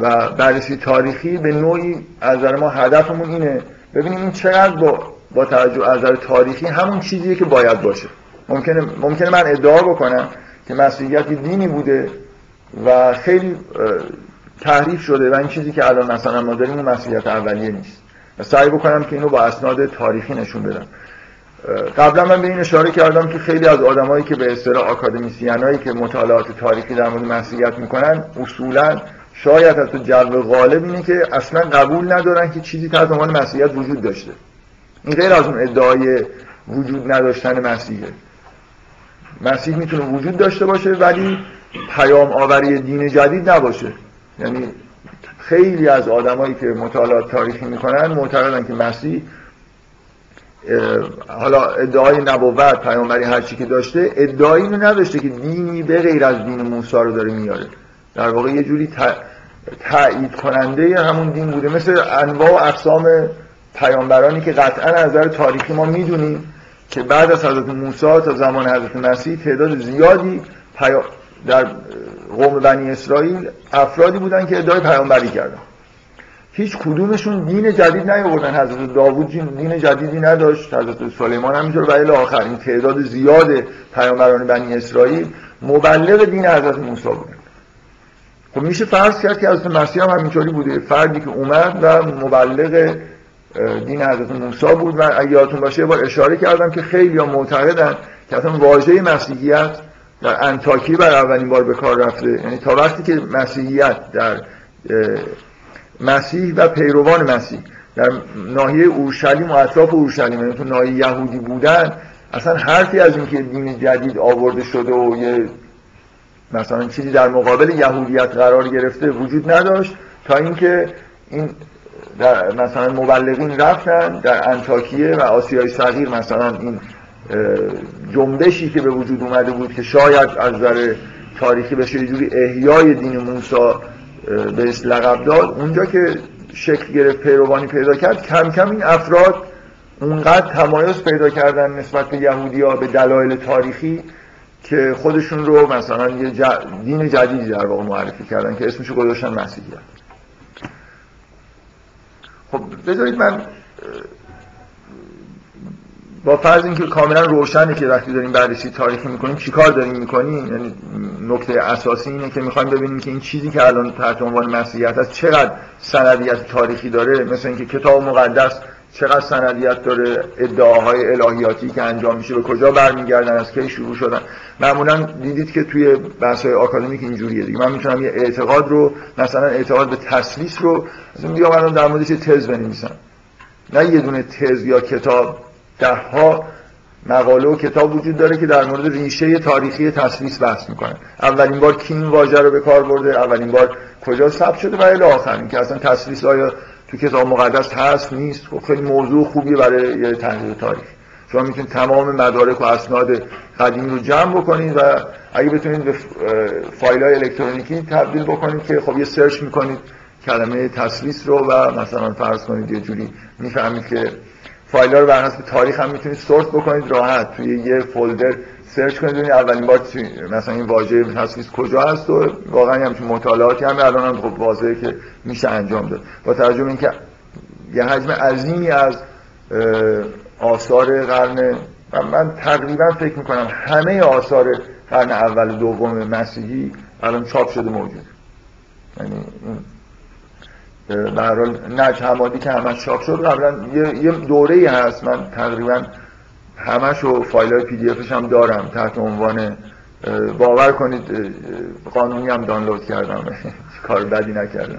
و بررسی تاریخی به نوعی از نظر ما هدفمون اینه ببینیم این چقدر با با توجه از نظر تاریخی همون چیزیه که باید باشه. ممکنه ممکنه من ادعا بکنم که مسیحیت دینی بوده و خیلی تحریف شده و این چیزی که الان مثلا ما داریم اون مسیحیت اولیه نیست و سعی بکنم که اینو با اسناد تاریخی نشون بدم. قبلا من به این اشاره کردم که خیلی از آدمایی که به اصطلاح آکادمیسیانایی که مطالعات تاریخی در مورد مسیحیت میکنن اصولا شاید حتی جو غالب اینه که اصلا قبول ندارن که چیزی تحت عنوان مسیحیت وجود داشته. این غیر از اون ادعای وجود نداشتن مسیحه. مسیح میتونه وجود داشته باشه ولی پیام آوری دین جدید نباشه. یعنی خیلی از آدمایی که مطالعات تاریخی میکنن معتقدن که مسیح حالا ادعای نبوت پیامبری هرچی که داشته ادعایی اینو نداشته که دینی به غیر از دین موسی رو داره میاره، در واقع یه جوری تایید کننده همون دین بوده، مثل انواع و اقسام پیامبرانی که قطعا از نظر تاریخی ما میدونیم که بعد از حضرت موسی تا زمان حضرت مسیح تعداد زیادی در قوم بنی اسرائیل افرادی بودن که ادعای پیامبری کردن، هیچ کدومشون دین جدید نیاوردن. حضرت داوود دین جدیدی نداشت، حضرت سلیمان همینطور و الی آخر. این تعداد زیاد پیامبران بنی اسرائیل مبلغ دین حضرت موسی بودن. خب میشه فرض کرد که حضرت مسیح هم همینطوری بوده، فردی که اومد و مبلغ دین حضرت موسی بود. و اگه یادتون باشه یه بار اشاره کردم که خیلی‌ها معتقدن که اصلا واژه مسیحیت در انطاکی برای اولین بار به کار رفته، یعنی تا وقتی که مسیحیت در مسیح و پیروان مسیح در ناحیه اورشلیم و اطراف اورشلیم، یعنی تو ناحیه یهودی بودن، اصلا حرفی از این که دین جدید آورده شده و یه مثلا چیزی در مقابل یهودیت قرار گرفته وجود نداشت، تا اینکه این در مثلا مبلغین رفتن در انطاکیه و آسیای صغیر مثلا این جنبشی که به وجود اومده بود که شاید از نظر تاریخی بشه یه جوری احیای دین موسی بهش لقب داد، اونجا که شکل گرفت پیروانی پیدا کرد، کم کم این افراد اونقدر تمایز پیدا کردن نسبت به یهودی‌ها به دلایل تاریخی که خودشون رو مثلا یه ج... دین جدیدی در واقع معرفی کردن که اسمشو گذاشتن مسیحیت. خب بذارید من با فرض اینکه کاملا روشنه که وقتی داریم بررسی تاریخی میکنیم چیکار داریم میکنیم، یعنی نکته اساسی اینه که میخوایم ببینیم که این چیزی که الان تحت عنوان مسیحیت هست چقدر سندیت تاریخی داره، مثل اینکه کتاب مقدس چقدر سندیت داره، ادعاهای الهیاتی که انجام میشه به کجا برمیگردن، از کی شروع شدن. معمولا دیدید که توی بحث‌های آکادمیک اینجوریه دیگه، من میتونم یه اعتقاد رو مثلا اعتقاد به تثلیث رو مثلا دیگه من در موردش تز بنویسم، نه یه دونه تز یا کتاب، ده ها مقاله و کتاب وجود داره که در مورد ریشه تاریخی تثلیث بحث میکنه، اولین بار کی این واژه رو به کار برده، اولین بار کجا ثبت شده و الی آخر، که اصلا تثلیث آیا تو کتاب مقدس هست نیست. خب خیلی موضوع خوبیه برای یه تحقیق تاریخ. شما میتونید تمام مدارک و اسناد قدیمی رو جمع بکنید و اگه بتونید به فایل‌های الکترونیکی تبدیل بکنید که خب یه سرچ میکنید کلمه تثلیث رو و مثلا فرض کنید یه جوری میفهمید که فایل‌ها رو بر حسب تاریخ هم میتونید سورت بکنید راحت، توی یه فولدر سرچ کنید ببینید اولین بار مثلا این واژه تثلیث کجا هست. و واقعا همچین مطالعاتی هم الان هم خب واضحه که میشه انجام داد، با توجه به اینکه یه حجم عظیمی از آثار قرن، من تقریبا فکر میکنم همه آثار قرن اول و دوم مسیحی الان چاپ شده موجود، یعنی به هر حال نج حمادی که همش چاپ شد قبلا یه, یه دوره‌ای هست، من تقریبا همشو فایل‌های پی دی افش هم دارم تحت عنوان باور کنید قانونی هم دانلود کردم کار بدی نکردم،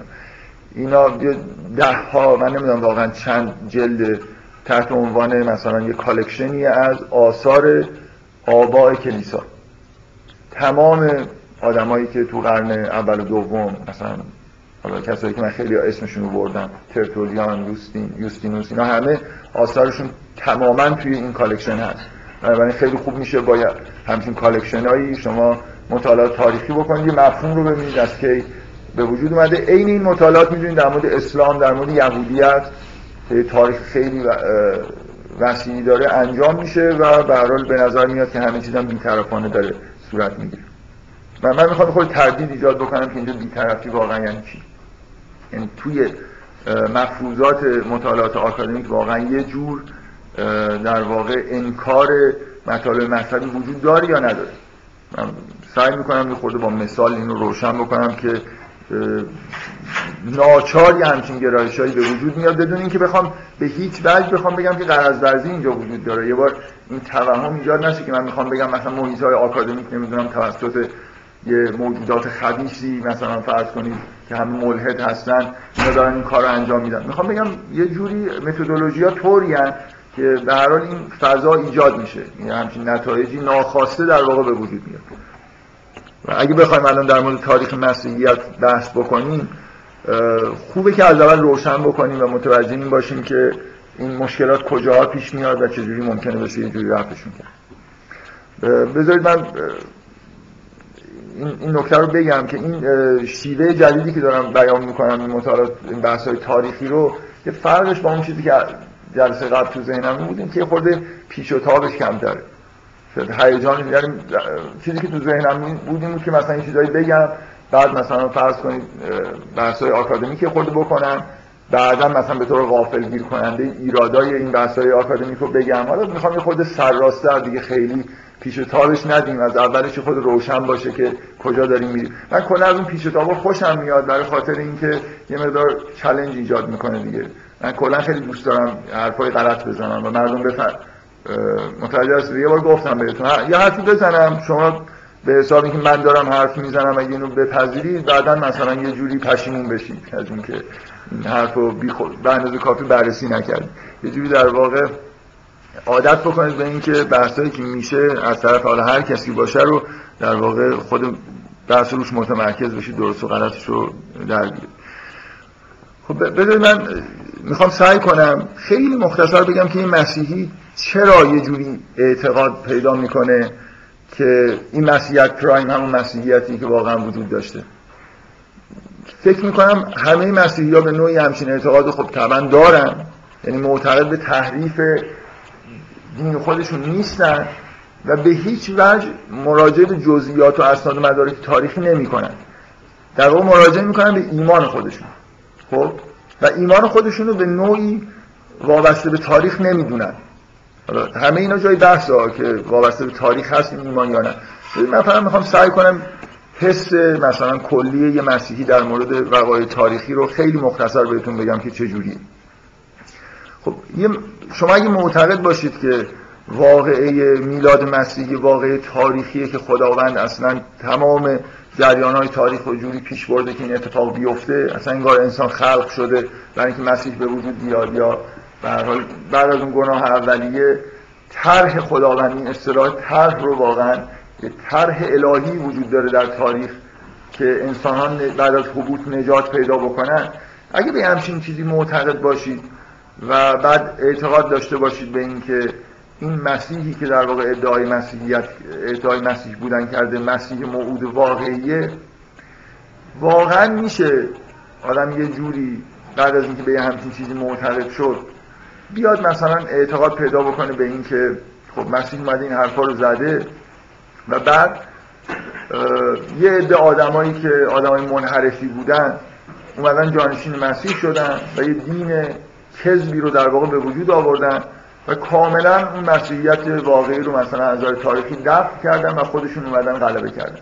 اینا ده ها من نمیدونم واقعا چند جلد تحت عنوان مثلا یه کالکشنی از آثار آباء کلیسا، تمام آدمایی که تو قرن اول و دوم مثلا حالا کسایی که من خیلی اسمشون رو بردم، ترتولیان، یوستین، یوستینوس، اینا همه آثارشون تماماً توی این کالکشن هست. بنابراین خیلی خوب میشه با همچین کالکشنایی شما مطالعات تاریخی بکنید، یه مفهوم رو ببینید از کی به وجود اومده. عین این مطالعات می‌دونید در مورد اسلام، در مورد یهودیت که تاریخ خیلی وسیعی داره انجام میشه و به هر حال به نظر میاد که همه چیزام بی‌طرفانه داره صورت میگیره. و من می‌خوام خود تردید ایجاد بکنم که اینجا بی‌طرفی واقعا یعنی چی؟ یعنی توی مفروضات مطالعات آکادمیک واقعا یه جور در واقع انکار مطالب مذهبی وجود داره یا نداره. من سعی میکنم یه خورده با مثال اینو روشن بکنم که ناچاری همچین گرایشایی به وجود میاد بدون اینکه بخوام به هیچ وجه بخوام بگم که غرض ورزی اینجا وجود داره. یه بار این توهم ایجاد نشه که من میخوام بگم مثلا محیط‌های آکادمیک نمیدونم توسط یه موجودات خبیثی مثلا فرض کنید که همه ملحد هستن اینا دارن این کارو انجام میدن. میخوام بگم یه جوری متدولوژی‌ها طوریه که به هر حال این فضا ایجاد میشه، این همچین نتایجی ناخواسته در واقع به وجود میاد. و اگه بخوایم الان در مورد تاریخ مسیحیت بحث بکنیم، خوبه که از اول روشن بکنیم و متوجه این باشیم که این مشکلات کجاها پیش میاد و چجوری ممکنه بشه یه جوری رفعشون کرد. بذارید من این نکته رو بگم که این شیوه جدیدی که دارم بیان میکنم، این مطالعات، این بحث‌های تاریخی رو، یه فرقش با اون چیزی که جلسه قبل تو ذهنم بود این که خورده پیچ و تابش کمتره، هیجان، یعنی چیزی که تو ذهنم بود این بود که مثلا این چیزایی بگم، بعد مثلا فرض کنید بحث‌های آکادمیک خورده بکنم، بعدا مثلا به طور غافلگیر کننده ایرادای این بحث‌های آکادمیک رو بگم. حالا میخوام یه خورده سرراسته دیگه، خیلی پیچ و تابش ندیم، از اولش خود روشن باشه که کجا داریم میریم. من کلا از اون پیچ و تابو خوشم میاد برای خاطر اینکه یه مقدار چالش ایجاد میکنه دیگه. من کلا خیلی دوست دارم حرفای غلط بزنم و مردم بفهم متوجه هستید. یه بار گفتم بهتون یه حرفی بزنم، شما به حساب اینکه من دارم حرف میزنم اگه اینو بپذیرید بعداً مثلا یه جوری پشیمون بشید از اینکه این حرفو بیخود به اندازه کافی بررسی نکردید. یه جوری در واقع عادت بکنید به اینکه بحثایی که میشه از طرف حالا هر کسی باشه رو در واقع خود بحث روش متمرکز بشید، درست و غلطش رو در بیارید. خب بذارید من میخوام سعی کنم خیلی مختصر بگم که این مسیحی چرا یه جوری اعتقاد پیدا میکنه که این مسیحیت پرایم همون مسیحیتی که واقعا وجود داشته. فکر میکنم همه مسیحی‌ها به نوعی همچین اعتقاد خب طبعا دارن، یعنی معتقد به تحریف دین خودشون نیستن و به هیچ وجه مراجعه به جزئیات و اسناد و مدارک تاریخی نمیکنن، در واقع مراجعه میکنن به ایمان خودشون. خب و ایمان خودشون رو به نوعی وابسته به تاریخ نمیدونن. همه اینا جای بحث ها که وابسته به تاریخ هست این ایمان یا نه. من فقط میخوام سعی کنم حس مثلا کلیه یه مسیحی در مورد وقایع تاریخی رو خیلی مختصر بهتون بگم که چجوری. خب شما اگه معتقد باشید که واقعه میلاد مسیحی واقعه تاریخیه که خداوند اصلا تمام جریان‌های تاریخ رو جوری پیش برده که این اتفاق بیفته، اصلا انگار انسان خلق شده برای اینکه مسیح به وجود بیاد، یا به هر حال بعد از اون گناه اولیه طرح خداوند، این اصطلاح طرح رو واقعا یه طرح الهی وجود داره در تاریخ که انسانان بعد از حبوط نجات پیدا بکنن، اگه به همچین چیزی معتقد باشید و بعد اعتقاد داشته باشید به این که این مسیحی که در واقع ادعای مسیحیت، ادعای مسیح بودن کرده، مسیح موعود واقعیه، واقعا میشه آدم یه جوری بعد از اینکه به همچین چیزی معتقد شد بیاد مثلا اعتقاد پیدا بکنه به این که خب مسیح اومده این حرفا رو زده و بعد یه عده آدمایی که آدمای منحرفی بودن اومدن جانشین مسیح شدن و یه دین کذبی رو در واقع به وجود آوردن و کاملا اون مسیحیت واقعی رو مثلا از نظر تاریخی دفع کردن و خودشون اومدن غلبه کردن.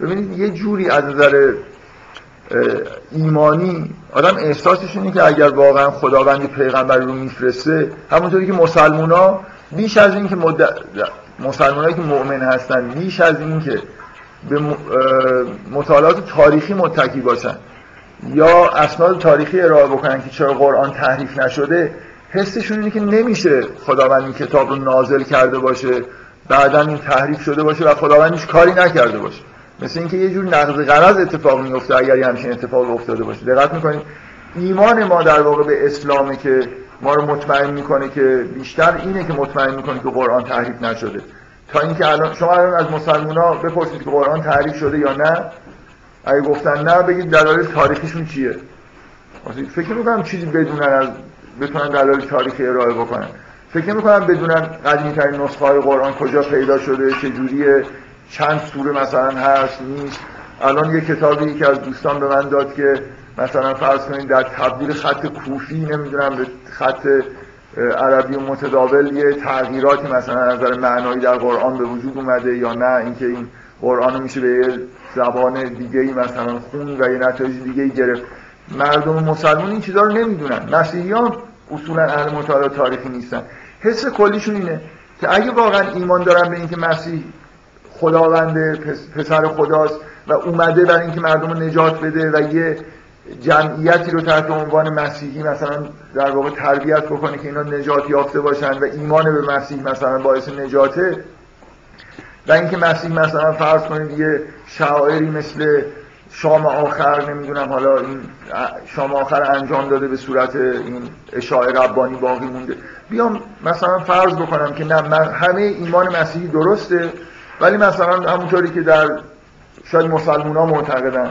ببینید یه جوری از نظر ایمانی آدم احساسش اینه که اگر واقعا خداوند پیغمبری رو میفرسته، همونطوری که مسلمونا بیش از این که مد... مسلمانایی که مؤمن هستن بیش از این که به م... مطالعات تاریخی متکی باشن یا اسناد تاریخی ارائه بکنن که چرا قرآن تحریف نشده، حسشون اینه که نمیشه خداوند این کتاب رو نازل کرده باشه، بعدن این تحریف شده باشه و خداوند هیچ کاری نکرده باشه، مثل اینکه یه جور نقض غرض اتفاق میفته اگر یه همچین اتفاق افتاده باشه. دقت میکنید ایمان ما در واقع به اسلامه که ما رو مطمئن میکنه که بیشتر اینه که مطمئن میکنه که قرآن تحریف نشده تا اینکه الان شما الان از مسلمونا بپرسید که قرآن تحریف شده یا نه، اگه گفتن نه بگید دلایل تاریخیشون چیه. واسه فکر میکنم چیزی بدونن از بتونن دلایل تاریخی ارائه بکنن. فکر میکنم بدونن قدیمی‌ترین نسخه‌های قرآن کجا پیدا شده، چه جوریه، چند سوره مثلا هست نیست. الان یه کتابی که از دوستان به من داد که مثلا فرض کنید در تبدیل خط کوفی نمیدونم به خط عربی متداول یه تغییراتی مثلا از نظر معنایی در قرآن به وجود اومده یا نه، اینکه این قرآن میشه به یه زبان دیگه‌ای مثلا خوند و یه نتایج دیگه‌ای گرفت. مردم مسلمان این چیزا رو نمیدونن. مسیحیان اصولا اهل مطالعه تاریخی نیستن. حس کلیشون اینه که اگه واقعا ایمان دارن به اینکه مسیح خداوند پسر خداست و اومده برای اینکه مردم رو نجات بده و یه جمعیتی رو تحت عنوان مسیحی مثلا در واقع تربیت بکنه که اینا نجات یافته باشن و ایمان به مسیح مثلا باعث نجاته، و اینکه مسیح مثلا فرض کنید یه شعائری مثل شام آخر، نمیدونم حالا این شام آخر انجام داده به صورت این اشاعه ربانی باقی مونده، بیام مثلا فرض بکنم که نه من همه ایمان مسیحی درسته، ولی مثلا همونطوری که در شاید مسلمان ها معتقدن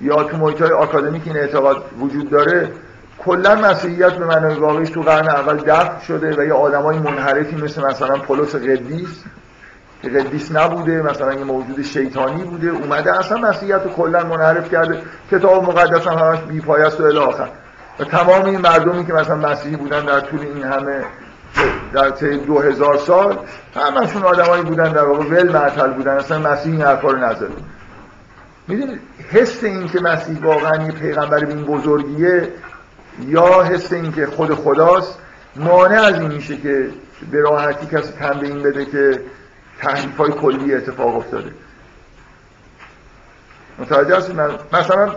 یا تو محیط‌های آکادمیک این اعتقاد وجود داره، کلا مسیحیت به معنای واقعیش تو قرن اول دفع شده و یه آدمای منحرفی مثل مثلا پولس قدیس که قدیس نبوده، مثلا یه موجود شیطانی بوده، اومده اصلا مسیحیت رو کلا منحرف کرده، کتاب مقدس هم همش بی‌پایه است و الی آخر. و تمام این مردمی که مثلا مسیحی بودن در طول این همه در طی دو هزار سال همشون آدمایی بودن در واقع ول معطل بودن، اصلا مسیحی حرفا رو نزد. میدونید حس این که مسیح واقعا یه پیغمبر به این بزرگیه یا حس این که خود خداست مانع از این میشه که به راحتی کسی تنبیه بده که تحریف‌های کلی اتفاق افتاده. متوجه هستید؟ مثلا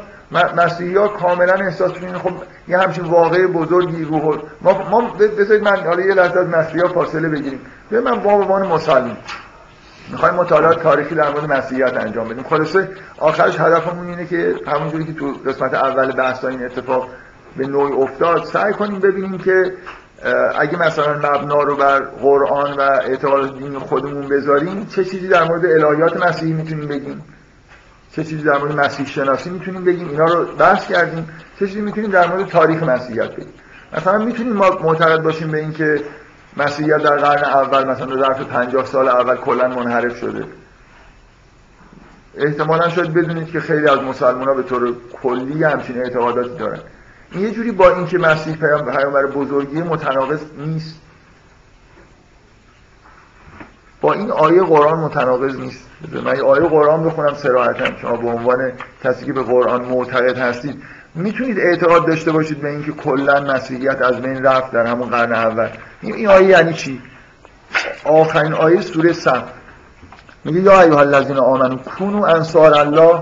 مسیحی‌ها کاملا احساس می‌کنن خب یه همچین واقعه بزرگی روح ما ما بذارید من حالا یه لحظه از مسیحی‌ها فاصله بگیریم. ببین من با عنوان مسلمان میخوایم مطالعات تاریخی در مورد مسیحیت انجام بدیم. خلاصه آخرش هدفمون اینه که همونجوری که تو قسمت اول بحث این اتفاق به نوعی افتاد، سعی کنیم ببینیم که اگه مثلا مبنا رو بر قرآن و اعتقادات دینی خودمون بذاریم، چه چیزی در مورد الهیات مسیحی میتونیم بگیم، چه چیزی در مورد مسیح شناسی میتونیم بگیم، اینا رو بحث کردیم. چه چیزی میتونیم در مورد تاریخ مسیحیت بگیم؟ مثلا میتونیم ما معتقد باشیم به این که مسیحیت در قرن اول مثلا در ظرف پنجاه سال اول کلا منحرف شده. احتمالاً شاید بدونید که خیلی از مسلمان‌ها به طور کلی همچین اعتقاداتی دارن. این یه جوری با اینکه مسیح پیامبر بزرگی متناقض نیست، با این آیه قرآن متناقض نیست. من یه آیه قرآن بخونم صراحتاً، شما به عنوان کسی که به قرآن معتقد هستید میتونید اعتقاد داشته باشید به اینکه کلا مسیحیت از بین رفت در همون قرن اول. این آیه یعنی چی؟ آخرین آیه سوره صف میگه یا ایها الذین آمنوا کونوا انصار الله،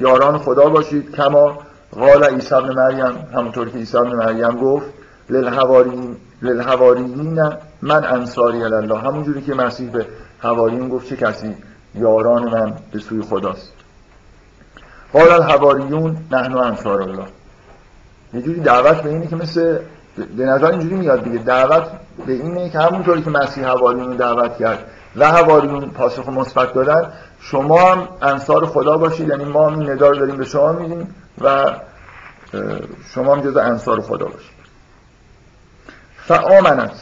یاران خدا باشید، کما قال عیسی ابن مریم، همونطور که عیسی ابن مریم گفت للحواریین للحواریین من انصاری الله، همونجوری که مسیح به حواریون گفت چه کسی یاران من به سوی خداست. قال الحواریون نحن انصار الله. یه جوری دعوت به اینه که مثل به نظر اینجوری میاد دیگه، دعوت به اینه که همونطوری که مسیح حواریون رو دعوت کرد و حواریون پاسخ مثبت دادن، شما هم انصار خدا باشید، یعنی ما هم ندا رو داریم به شما میدیم و شما هم جزء انصار خدا باشید. فآمنت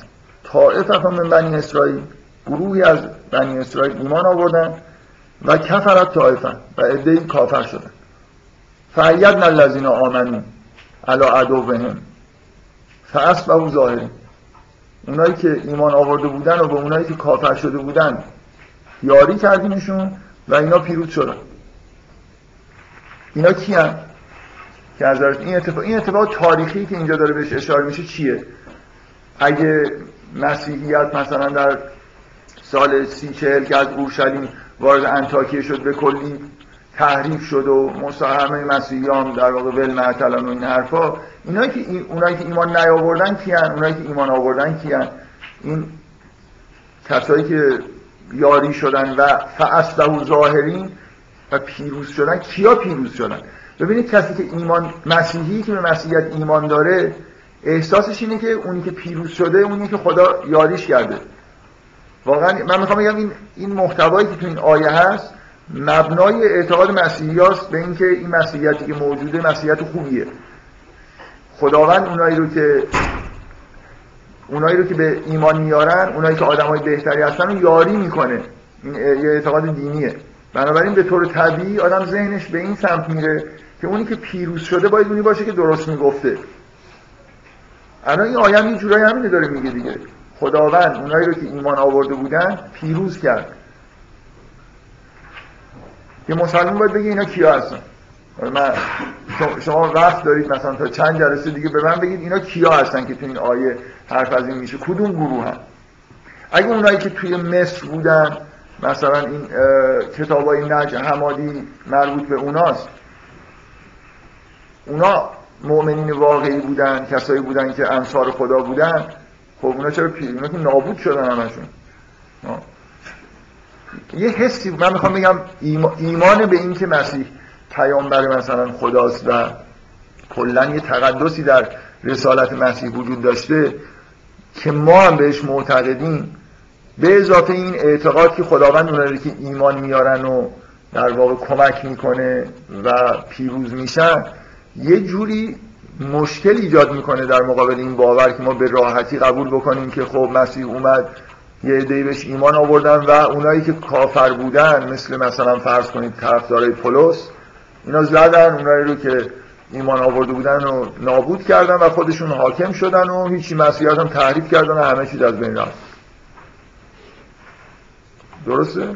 طائفة من بنی اسرائیل، گروهی از بنی اسرائیل ایمان آوردن و کفرت طائفة و عده‌ای کافر شدن. فأیدنا الذین آمنوا علی عدوهم فأصبحوا ظاهرین. اونایی که ایمان آورده بودن و به اونایی که کافر شده بودن یاری کردیمشون و اینا پیروز شدن. اینا کیان؟ که از این اتفاق این اتفاق تاریخی که اینجا داره بهش اشاره میشه چیه؟ اگه مسیحیت مثلا در سال سی چهل که از اورشلیم وارد انطاکیه شد به کلی تحریف شد و مساهمه مسیحیان در واقع ول معطلان و این حرفا، اونایی که ای... اونایی که ایمان نیاوردن کیان؟ اونایی که ایمان آوردن کیان؟ این کسایی که یاری شدن و فاصلو ظاهرین و پیروز شدن. کیا پیروز شدن؟ ببینید کسی که ایمان مسیحی که به مسیحیت ایمان داره احساسش اینه که اونی که پیروز شده اونی که خدا یاریش کرده. واقعا من میخوام بگم این این محتوایی که تو این آیه هست مبنای اعتقاد مسیحیاست به اینکه این مسیحیتی که موجوده مسیحیت خوبیه. خداوند اونایی رو که اونایی رو که به ایمان میارن، اونایی که آدمای بهتری هستن رو یاری میکنه. این یه اعتقاد دینیه. بنابراین به طور طبیعی آدم ذهنش به این سمت میره که اونی که پیروز شده باید اونی باشه که درست میگفته. الان این آیه یه جورایی همینه داره میگه دیگه. خداوند اونایی رو که ایمان آورده بودن پیروز کرد. یه مسلمان باید بگه اینا کیا هستن؟ من شما وقت دارید مثلا تا چند جلسه دیگه به من بگید اینا کیا هستن که تو این آیه حرف از این میشه، کدوم گروه هستن؟ اگه اونایی که توی مصر بودن مثلا این کتابای نجع حمادی مربوط به اوناست، اونا مؤمنین واقعی بودن، کسایی بودن که انصار خدا بودن، خب اونا چرا پیرینا که نابود شدن همشون. یه حسی من میخوام بگم ایمان به این که مسیح پیامبر مثلا خداست و کلن یه تقدسی در رسالت مسیح وجود داشته که ما هم بهش معتقدیم، به اضافه این اعتقاد که خداوند اونایی که ایمان میارن و در واقع کمک میکنه و پیروز میشن، یه جوری مشکل ایجاد میکنه در مقابل این باور که ما به راحتی قبول بکنیم که خب مسیح اومد، یه عده‌ای بهش ایمان آوردن و اونایی که کافر بودن مثل مثلا فرض کنید طرفدارای پولس، اینا زدن اونایی رو که ایمان آورده بودن و نابود کردن و خودشون حاکم شدن و هیچی مسیحیت هم تحریف کردن و همه چیز از بین رفت. درسته؟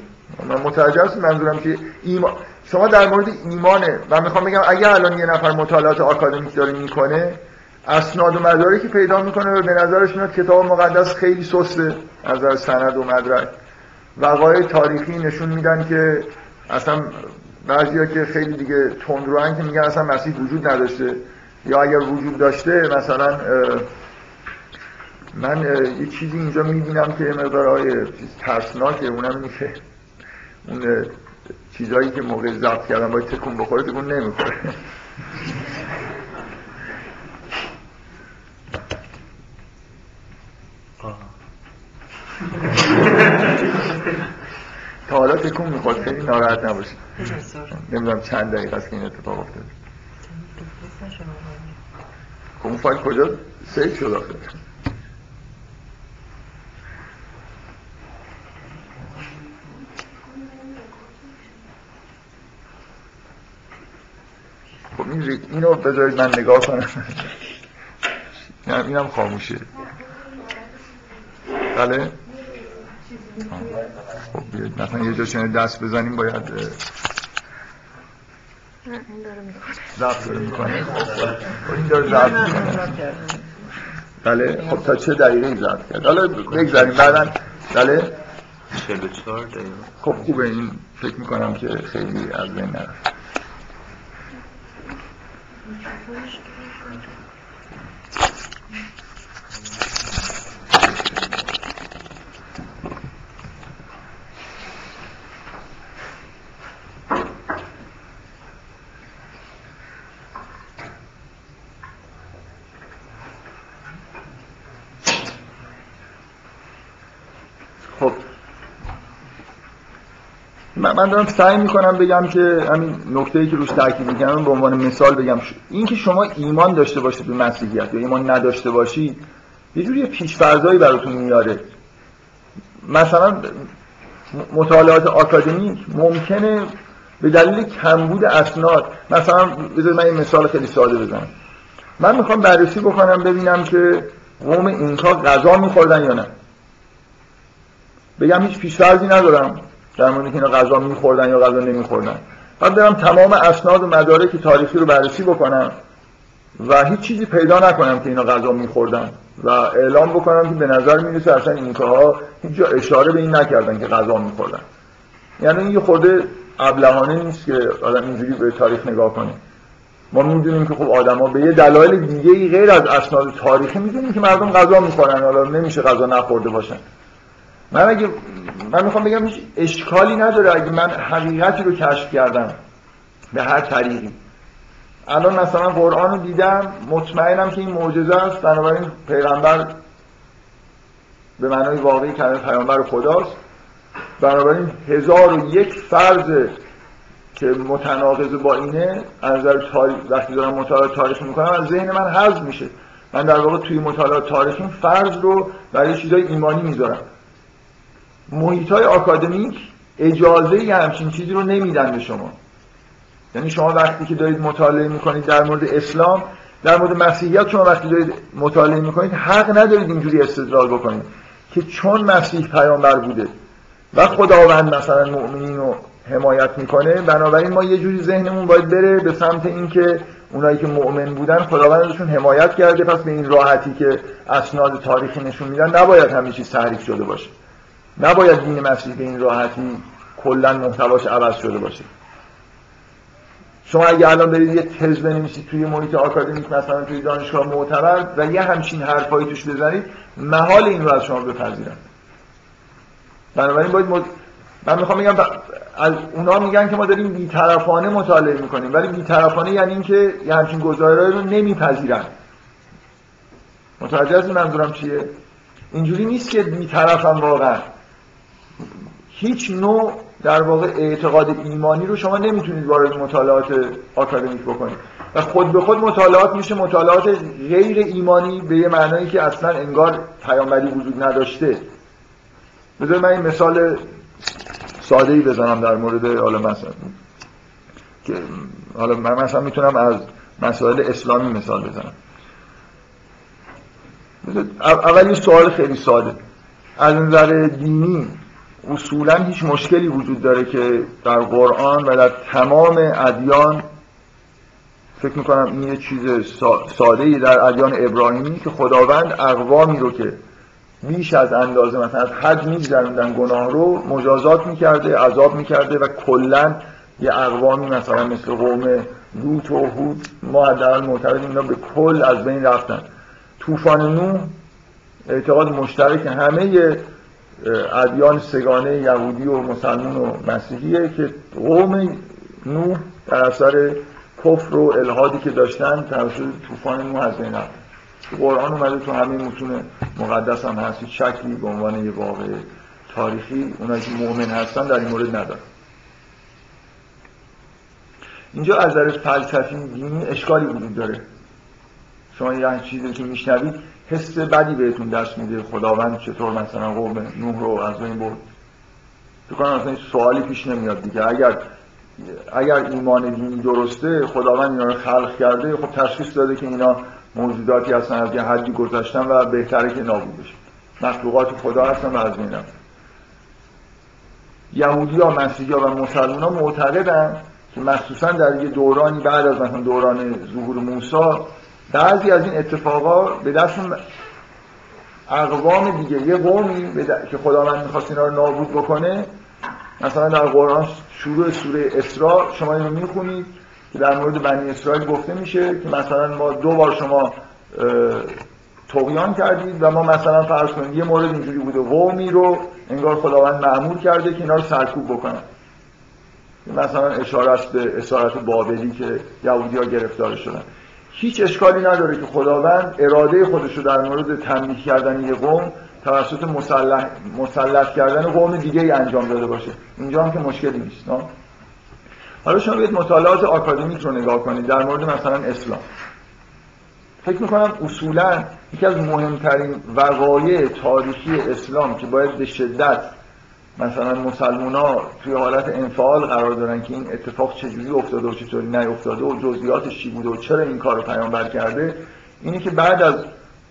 من متوجه هستم. منظورم که ایمان، شما در مورد ایمانه، من میخوام بگم اگه الان یه نفر مطالعات آکادمیک داره میکنه، اسناد و مدارکی پیدا میکنه و به نظرش میاد کتاب مقدس خیلی سسته از نظر سند و مدرک، وقایع تاریخی نشون میدن که اصلا بعضیا که خیلی دیگه تندروان که میگن اصلا مسیح وجود نداشته، یا اگر وجود داشته مثلا من یه چیزی اینجا میبینم که مقدارهای ترسناکه، اونم اینه که اون چیزایی که موقع ضبط کردم باید تکون بخوره، تکون نمیخوره. تا حالا تکون میخواد، خیلی ناراحت نباشید. نمیدونم چند دقیقه است که این اتفاق افتاده. اون فایل کجا سیو شد آخه؟ خب این اینو بذارید من نگاه کنم. نه اینم خاموشه. بله؟ خب مثلا یه جا چنین دست بزنیم باید نه این داره میکنه ضبط میکنه این داره ضبط میکنه بله. خب تا چه دقیقه ضبط کرد؟ حالا بگذاریم بعداً. بله چهل و چهار دقیقه. خب خوبه، این فکر میکنم که خیلی از بین نرفت. من دارم سعی میکنم بگم که همین نکته‌ای که روش تاکید میکنم به عنوان مثال بگم، این که شما ایمان داشته باشید به مسیحیت یا ایمان نداشته باشید یه جوری پیش‌فرضایی براتون میاره. مثلا مطالعات آکادمیک ممکنه به دلیل کمبود اسناد، مثلا بذارید من یه مثال خیلی ساده بزنم، من میخوام بررسی بکنم ببینم که قوم اینکا غذا میخوردن یا نه، بگم هیچ پیش‌فرضی ندارم در مورد اینکه اینا غذا می‌خوردن یا غذا نمی‌خوردن. بعد برم تمام اسناد و مدارک تاریخی رو بررسی بکنم و هیچ چیزی پیدا نکنم که اینا غذا می‌خوردن و اعلام بکنم که به نظر می‌رسه اصلا اینها هیچ جا اشاره به این نکردن که غذا می‌خوردن. یعنی این یه خورده ابلهانه نیست که آدم اینجوری به تاریخ نگاه کنه. ما می‌دونیم که خب آدم‌ها به یه دلایل دیگه‌ای غیر از اسناد تاریخی می‌دونن که مردم غذا می‌خورن، حالا نمیشه غذا نخورده باشن. من اگه من میخوام بگم هیچ اشکالی نداره اگه من حقیقتی رو کشف کردم به هر طریقی. الان مثلا قرآن رو دیدم، مطمئنم که این معجزه است، بنابراین پیغمبر به معنای واقعی کلمه پیامبر خداست، بنابراین هزار و یک فرض که متناقض با اینه از نظر تاریخ وقتی دارم مطالعات تاریخ میکنم از ذهن من حذف میشه. من در واقع توی مطالعات تاریخی فرض رو برای چیزای ایمانی میذارم. محیط‌های آکادمیک اجازه یه همچین چیزی رو نمیدن به شما. یعنی شما وقتی که دارید مطالعه میکنید در مورد اسلام، در مورد مسیحیت، شما وقتی دارید مطالعه میکنید حق ندارید اینجوری استدلال بکنید که چون مسیح پیامبر بوده و خداوند مثلا مؤمنین رو حمایت میکنه، بنابراین ما یه جوری ذهنمون باید بره به سمت اینکه اونایی که مؤمن بودن خداوندشون حمایت کرده، پس به این راحتی که اسناد تاریخی نشون میدن نباید همین چیز تحریف شده باشه. نباید دین مسیح به این راحتی کلا محتواش عوض شده باشه. شما اگه الان برید یه تز بنویسید توی محیط آکادمیک مثلا توی دانشگاه معتبر و یه همچین حرفایی توش بزنید، محال این رو از شما بپذیرن. بنابراین باید مد... من میخوام بگم از اونا میگن که ما داریم بی‌طرفانه مطالعه میکنیم، ولی بی‌طرفانه یعنی اینکه یه همچین گزارایی رو نمیپذیرن. متوجه هستی منظورم چیه؟ اینجوری نیست که بی‌طرفم واقعا. هیچ نوع در واقع اعتقاد ایمانی رو شما نمیتونید وارد مطالعات آکادمیک بکنید و خود به خود مطالعات میشه مطالعات غیر ایمانی به یه معنایی که اصلا انگار پیامبری وجود نداشته. بذار من این مثال ساده‌ای بزنم در مورد حالا مثلا که حالا من مثلا میتونم از مسائل اسلامی مثال بزنم. اول یه سوال خیلی ساده. از نظر دینی اصولا هیچ مشکلی وجود داره که در قرآن و در تمام ادیان، فکر میکنم این یه چیز ساده‌ای در ادیان ابراهیمی که خداوند اقوامی رو که بیش از اندازه مثلا از حد میگذروندن گناه رو مجازات میکرده، عذاب میکرده و کلا یه اقوامی مثلا مثل قوم لوط و هود ما در معتقد اینا به کل از بین رفتن. طوفان نوح اعتقاد مشترک همه ادیان سگانه یهودی و مسلمان و مسیحیه که قوم نوح در اثر کفر و الحادی که داشتن توسط طوفان نوح از بین رفت. قرآن اومده تو همه متون مقدس هم هست، شکی به عنوان یه واقع تاریخی اونایی که مؤمن هستن در این مورد نداره. اینجا از نظر فلسفی دینی اشکالی وجود داره. شما یه چیزی که میشنوید حس بدی بهتون دست میده، خداوند چطور مثلا قوم نوح رو از بین برد. تو کنم اصلا سوالی پیش نمیاد دیگه. اگر اگر ایمان دینی درسته، خداوند اینا رو خلق کرده، خب تشخیص داده که اینا موجوداتی هستن از یه حدی گذشتن و بهتره که نابود بشن، مخلوقات خدا هستن و از بین رفتن. یهودی‌ها، مسیحی‌ها و مسلمان‌ها معتقدن که مخصوصا در یه دورانی بعد از مثلا دوران ظهور موسی بعضی از این اتفاقا به دست اقوام دیگه، یه قومی که خداوند می‌خواست اینا رو نابود بکنه. مثلا در قرآن شروع سوره اسراء شما اینو می‌خونید که در مورد بنی اسرائیل گفته میشه که مثلا ما دو بار شما طغیان کردید و ما مثلا فرض کنید یه مورد اینجوری بوده، قومی رو انگار خداوند مأمور کرده که اینا رو سرکوب بکنن. مثلا اشاره است به اسارت بابلی که یهودی‌ها گرفتار شدن. هیچ اشکالی نداره که خداوند اراده خودش رو در مورد تنبیه کردن یه قوم توسط مسلح مسلط کردن قوم دیگه‌ای انجام داده باشه. اینجا هم که مشکلی نیست. نه حالا شما بیاید مطالعات آکادمیک رو نگاه کنید در مورد مثلا اسلام. فکر می‌کنم اصولاً یکی از مهمترین وقایع تاریخی اسلام که باید به شدت مثلا مسلمان‌ها توی حالت انفعال قرار دارن که این اتفاق چجوری افتاده و چطوری نیافتاده و جزئیاتش چی بوده و چرا این کارو پیامبر کرده، اینی که بعد از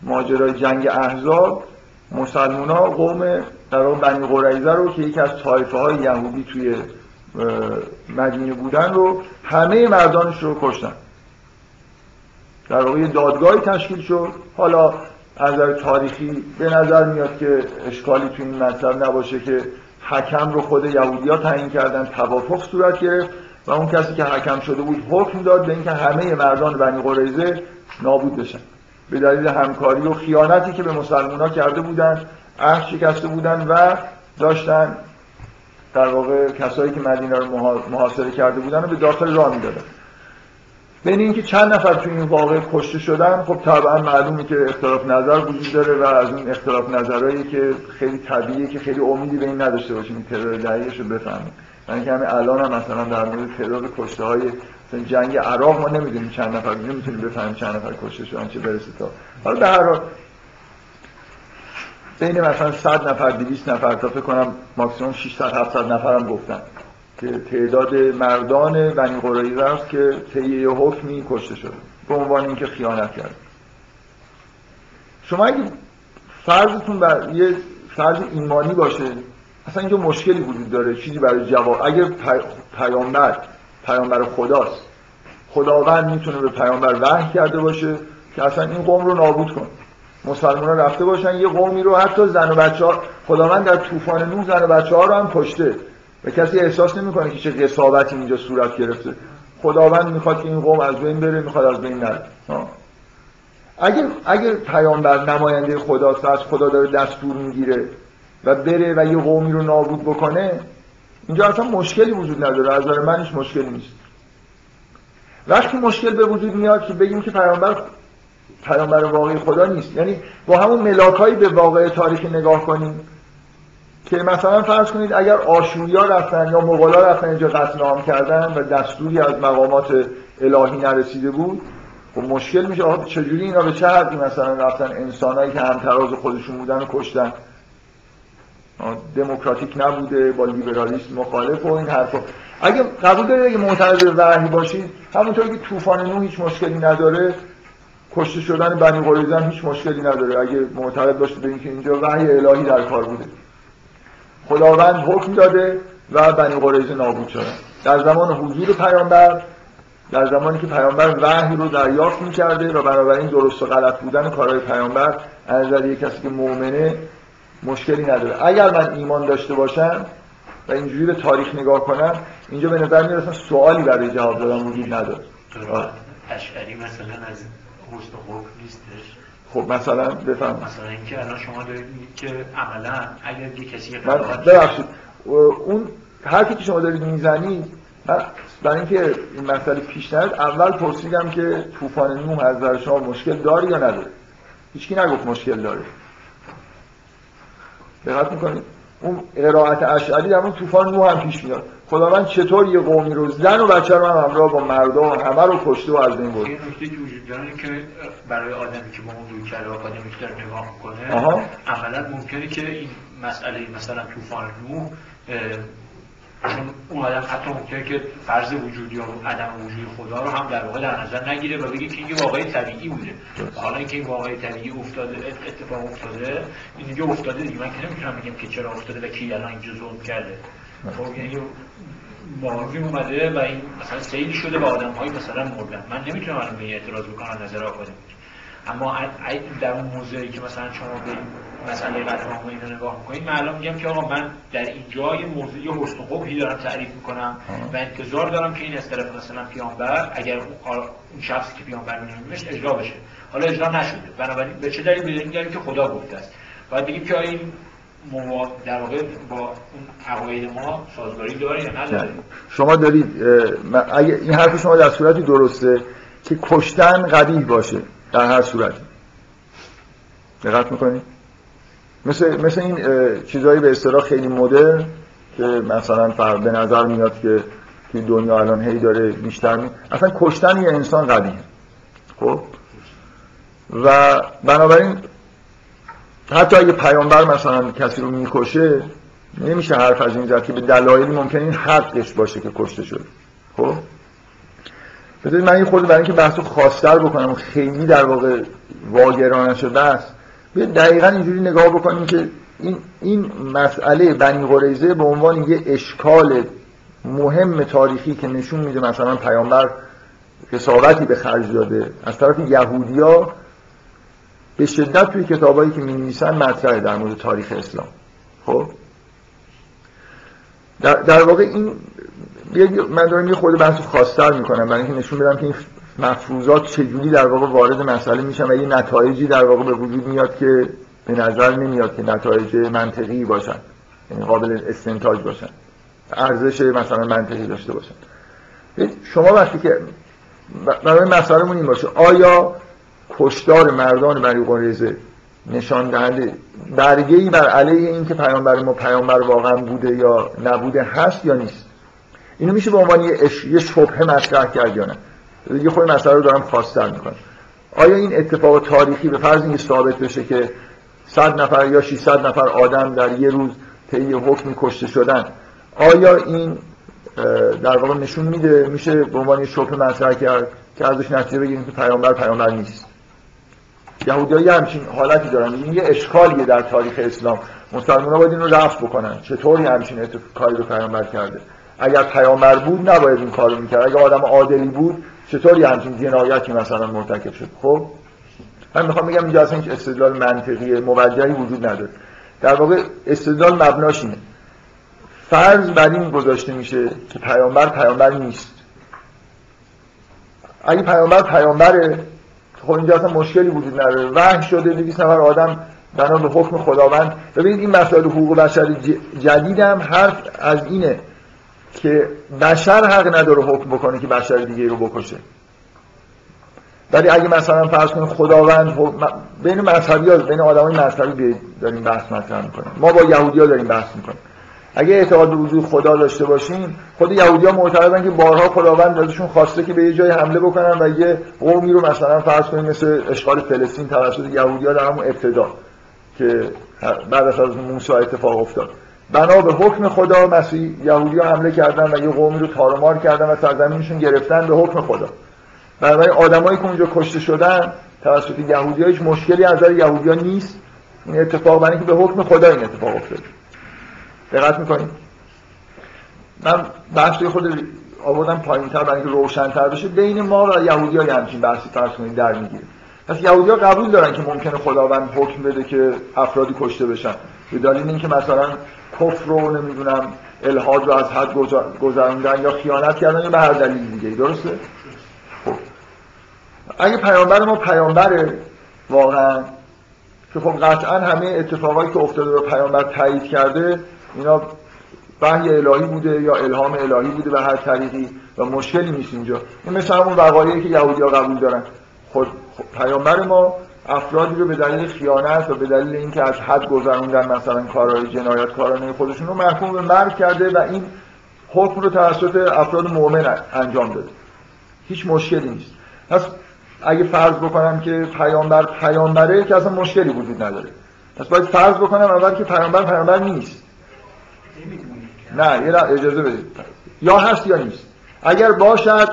ماجرای جنگ احزاب مسلمان‌ها قوم در اون بنی قریظه رو که یکی از طایفه‌های یهودی توی مدینه بودن رو همه مردانش رو کشتن. در واقع دادگاهی تشکیل شد. حالا از نظر تاریخی به نظر میاد که اشکالی توی این مطلب نباشه که حکم رو خود یهودی‌ها تعیین کردن، توافق صورت گرفت و اون کسی که حکم شده بود حکم داد به اینکه همه مردان بنی قریظه نابود بشن به دلیل همکاری و خیانتی که به مسلمان‌ها کرده بودن، عهد شکسته بودن و داشتن در واقع کسایی که مدینه رو محاصره کرده بودن رو به داخل راه می‌دادن. بین اینکه چند نفر توی این واقعه کشته شدن، خب طبعا معلومه که اختلاف نظر وجود داره و از این اختلاف نظرایی که خیلی طبیعیه که خیلی امیدی به این نداشته باشیم این ترور دقیقش رو بفهمیم. من که همه الان هم مثلا در مورد ترور کشته های جنگ عراق ما نمیدونیم چند نفر، نمیتونیم بفهمیم چند نفر کشته شدن، چه برسه تا حالا به هر حال بین مثلا صد نفر دویست نفر تا فکر کنم ماکسیمم ششصد هفتصد نفر هم گفتن که تعداد مردان بنی قریظه است که طی حکمی کشته شده به عنوان اینکه خیانت کرد. شما اگه فرضتون بر یه فرض ایمانی باشه، اصلا اینجا مشکلی وجود داره، چیزی برای جواب. اگه پیامبر پیامبر خداست، خداوند میتونه به پیامبر وحی کرده باشه که اصلا این قوم رو نابود کن. مسلمان‌ها رفته باشن یه قومی رو، حتی زن و بچه‌ها، خداوند در طوفان نوح زن و بچه‌ها رو هم کشته و کسی احساس نمی‌کنه که چه قساوتی اینجا صورت گرفته. خداوند میخواد که این قوم از بین بره، میخواد از بین نره. اگر اگر پیامبر نماینده خداست، از خدا داره دستور میگیره و بره و یه قومی رو نابود بکنه، اینجا اصلا مشکلی وجود نداره، از نظر من هیچ مشکلی نیست. وقتی مشکل به وجود میاد که بگیم که پیامبر پیامبر واقعی خدا نیست، یعنی با همون ملاکایی به واقع تاریخی نگاه کنیم که مثلا فرض کنید اگر آشوریا رفتن یا مغولا رفتن اینجا قتل عام کردن و دستوری از مقامات الهی نرسیده بود، خب مشکل میشه. آخه چجوری اینا به چه حدی مثلا رفتن انسانایی که همتراز خودشون بودن و کشتن؟ دموکراتیک نبوده، با لیبرالیسم مخالف و این حرفا. اگه قبول دارید اگه معترض وحی باشید، همونطور که طوفان نوح هیچ مشکلی نداره، کشته شدن بنی قریظه هم هیچ مشکلی نداره، اگه معترض باشید به اینکه اینجا وحی الهی در کار بوده، خداوند حکم داده و بنی قریظه نابود شدن در زمان حضور پیامبر، در زمانی که پیامبر وحی رو دریافت می‌کرده و بنابراین درست و غلط بودن کارهای پیامبر از نظر یک کسی که مؤمنه مشکلی نداره. اگر من ایمان داشته باشم و اینجوری به تاریخ نگاه کنم، اینجا به نظر میاد اصلا سوالی برای جواب دادن وجود نداره. اشعری مثلا از حسن حکم نیستش. خب مثلا بفهم مثلا اینکه الان شما دارید میگید که عملا اگر یک کسی قرائت ببخشید اون حرفی که شما دارید میزنید، من برای اینکه این مسئله پیش نیاد اول پرسیدم که طوفان نوح از نظر شما مشکل داره یا نداره؟ هیچکی نگفت مشکل داره. دقت میکنید؟ اون قرائت اشعری در اون طوفان نوح هم پیش میاد. خداوند چطور یه قومی رو زن و بچه رو هم همراه با مردا و همه رو کشته و از بین برد؟ این نکته که وجود داره که برای آدمی که با اون روی کرده آکادمیک داره نگاه میکنه، عملا ممکنه که این مسئله مثلا طوفان نوح اون آدم حتی ممکنه که فرض وجود یا عدم وجود خدا رو هم در واقع در نظر نگیره و بگه که این واقعه طبیعی بوده. حالا اینکه این واقعه طبیعی افتاده، اتفاق افتاده، این دیگه افتاده دیگه، من که نمیتونم بگم که چرا افتاده و کی الان اینجا ظلم کرده. خب یعنی باقی اومده و این مثلا سیل شده و آدم‌های مثلا مردن. من نمیتونم الان به اعتراض بکنم از نظر آکادمیک. اما در اون موضعی که مثلا شما به مسئله قدرت این رو نگاه می‌کنید، من الان میگم که آقا من در اینجا یه موضوعی حسن و خوبی دارم تعریف می‌کنم و انتظار دارم که این از طرف مثلا پیامبر، اگر اون شخصی که پیامبر می‌نویسه اجرا بشه. حالا اجرا نشده، بنابراین به چه دلیل بدونیم داریم که خدا گفته است؟ باید بگیم که این در واقع با اون عقاید ما سازگاری داره یا نداره؟ شما دارید اگه این حرف شما در صورتی درسته که کشتن قبیح باشه در هر صورتی. دقت می‌کنید؟ مثل مثل این چیزایی به اصطلاح خیلی مدرن که مثلا فرق به نظر میاد که توی دنیا الان هی داره بیشتر می... اصلا کشتن یه انسان قبیحه. خب و بنابراین حتی اگه پیامبر مثلا کسی رو میکشه، نمیشه حرف از این زد که به دلایلی ممکن این حقش باشه که کشته شده. خب بذارید من این خود برای اینکه بحثو خاص‌تر بکنم، خیلی در واقع واگرانه شده است، به دقیقاً اینجوری نگاه بکنیم که این این مسئله بنی قریظه به عنوان یه اشکال مهم تاریخی که نشون میده مثلا پیامبر حسابتی به خرج داده از طرف یهودیا، به شدت توی کتابایی که می‌نویسن مطرحه در مورد تاریخ اسلام. خب در, در واقع این من دارم یه خود بحثو خاص‌تر میکنم برای اینکه نشون بدم که این مفروضات چجوری در واقع وارد مسئله میشن و یه نتایجی در واقع به وجود میاد که به نظر نمیاد که نتایج منطقی باشن، یعنی قابل استنتاج باشن، ارزش مثلا منطقی داشته باشن. شما وقتی که برای مسئله‌مون این باشه آیا کشتار مردان بنی قریظه نشان دهنده برگه‌ای بر علیه این که پیامبر ما پیامبر واقعا بوده یا نبوده هست یا نیست، اینو میشه به عنوان یه اش... یه شبهه مطرح کرد یا نه؟ یه خود مسئله رو دارم خواستر میکنم. آیا این اتفاق تاریخی به فرض اینکه ثابت بشه که صد نفر یا ششصد نفر آدم در یه روز طی حکمی کشته شدن، آیا این در واقع نشون میده میشه به عنوان یه شبهه مطرح کرد که ازش نتیجه بگیریم که پیامبر پیامبر نیست؟ یهودی‌ها همچین حالتی دارن، این یه اشکالیه در تاریخ اسلام، مسلمان‌ها باید این رو رفع بکنن. چطوری همچین کاری رو پیامبر کرده؟ اگر پیامبر بود نباید این کارو میکرد، اگر آدم عادلی بود چطوری همچین جنایتی مثلا مرتکب شد؟ خب من میخوام بگم اینجا اصلا هیچ استدلال منطقی موجهی وجود نداره. در واقع استدلال مبناش اینه، فرض بر این گذاشته میشه که پیامبر پیامبر نیست اگه پیامبر پیامبره خب اینجا اصلا مشکلی وجود نداره، وحی شده دویست نفر آدم بنا به حکم خداوند. ببینید این مسائل حقوق بشری جدیدم حرف از اینه که بشر حق نداره حکم بکنه که بشر دیگه رو بکشه. ولی اگه مثلا فرض کنید خداوند بین مذهبی‌ها، بین آدمای مذهبی داریم بحث مثلا می‌کنیم، ما با یهودی‌ها داریم بحث می‌کنیم. اگه اعتقاد به وجود خدا داشته باشیم، خود یهودی‌ها معتقدن که بارها خداوند ازشون خواسته که به یه جای حمله بکنن و یه قومی رو مثلا فرض کنید مثل اشغال فلسطین توسط یهودی‌ها در همون ابتدا که بعد از موسی اتفاق افتاد، بنا به حکم خدا مسیح یهودی‌ها حمله کردن و یه قومی رو تارمار کردن و سرزمینشون گرفتن به حکم خدا. برای آدمایی که اونجا کشته شدن توسط یهودی‌ها هیچ مشکلی از نظر یهودی‌ها نیست. این اتفاق برای اینکه به حکم خدا این اتفاق افتاد. دقت می‌کنید؟ من بحثی خود آوردم پایین‌تر برای اینکه روشن‌تر بشه. بین ما و یهودی‌ها همین بحثی فرض کنید در می‌گیره. پس یهودی‌ها قبول دارن که ممکنه خداوند حکم بده که افرادی کشته بشن. به دلیل اینکه مثلا کفر رو نمی‌دونم، الحاد رو از حد گذروندن یا خیانت کردن یا به هر دلیل دیگه، درسته؟ اگه پیامبر ما پیامبره واقعا که خب قطعا همه اتفاقایی که افتاده رو پیامبر تایید کرده، اینا وحی الهی بوده یا الهام الهی بوده به هر طریقی و مشکلی نیست اینجا. این مثل همون وقایعی که یهودی‌ها قبول دارن. خود پیامبر ما افرادی رو به دلیل خیانت و به دلیل اینکه از حد گذروندن مثلا کارهای جنایتکارانه خودشون رو محکوم به مرگ کرده و این حکم رو توسط افراد مؤمن انجام داده. هیچ مشکلی نیست. پس اگه فرض بکنم که پیامبر پیامبره که اصلا مشکلی وجود نداره. پس باید فرض بکنم اول که پیامبر پیامبر نیست. نه یه اجازه بدید. یا هست یا نیست. اگر باشد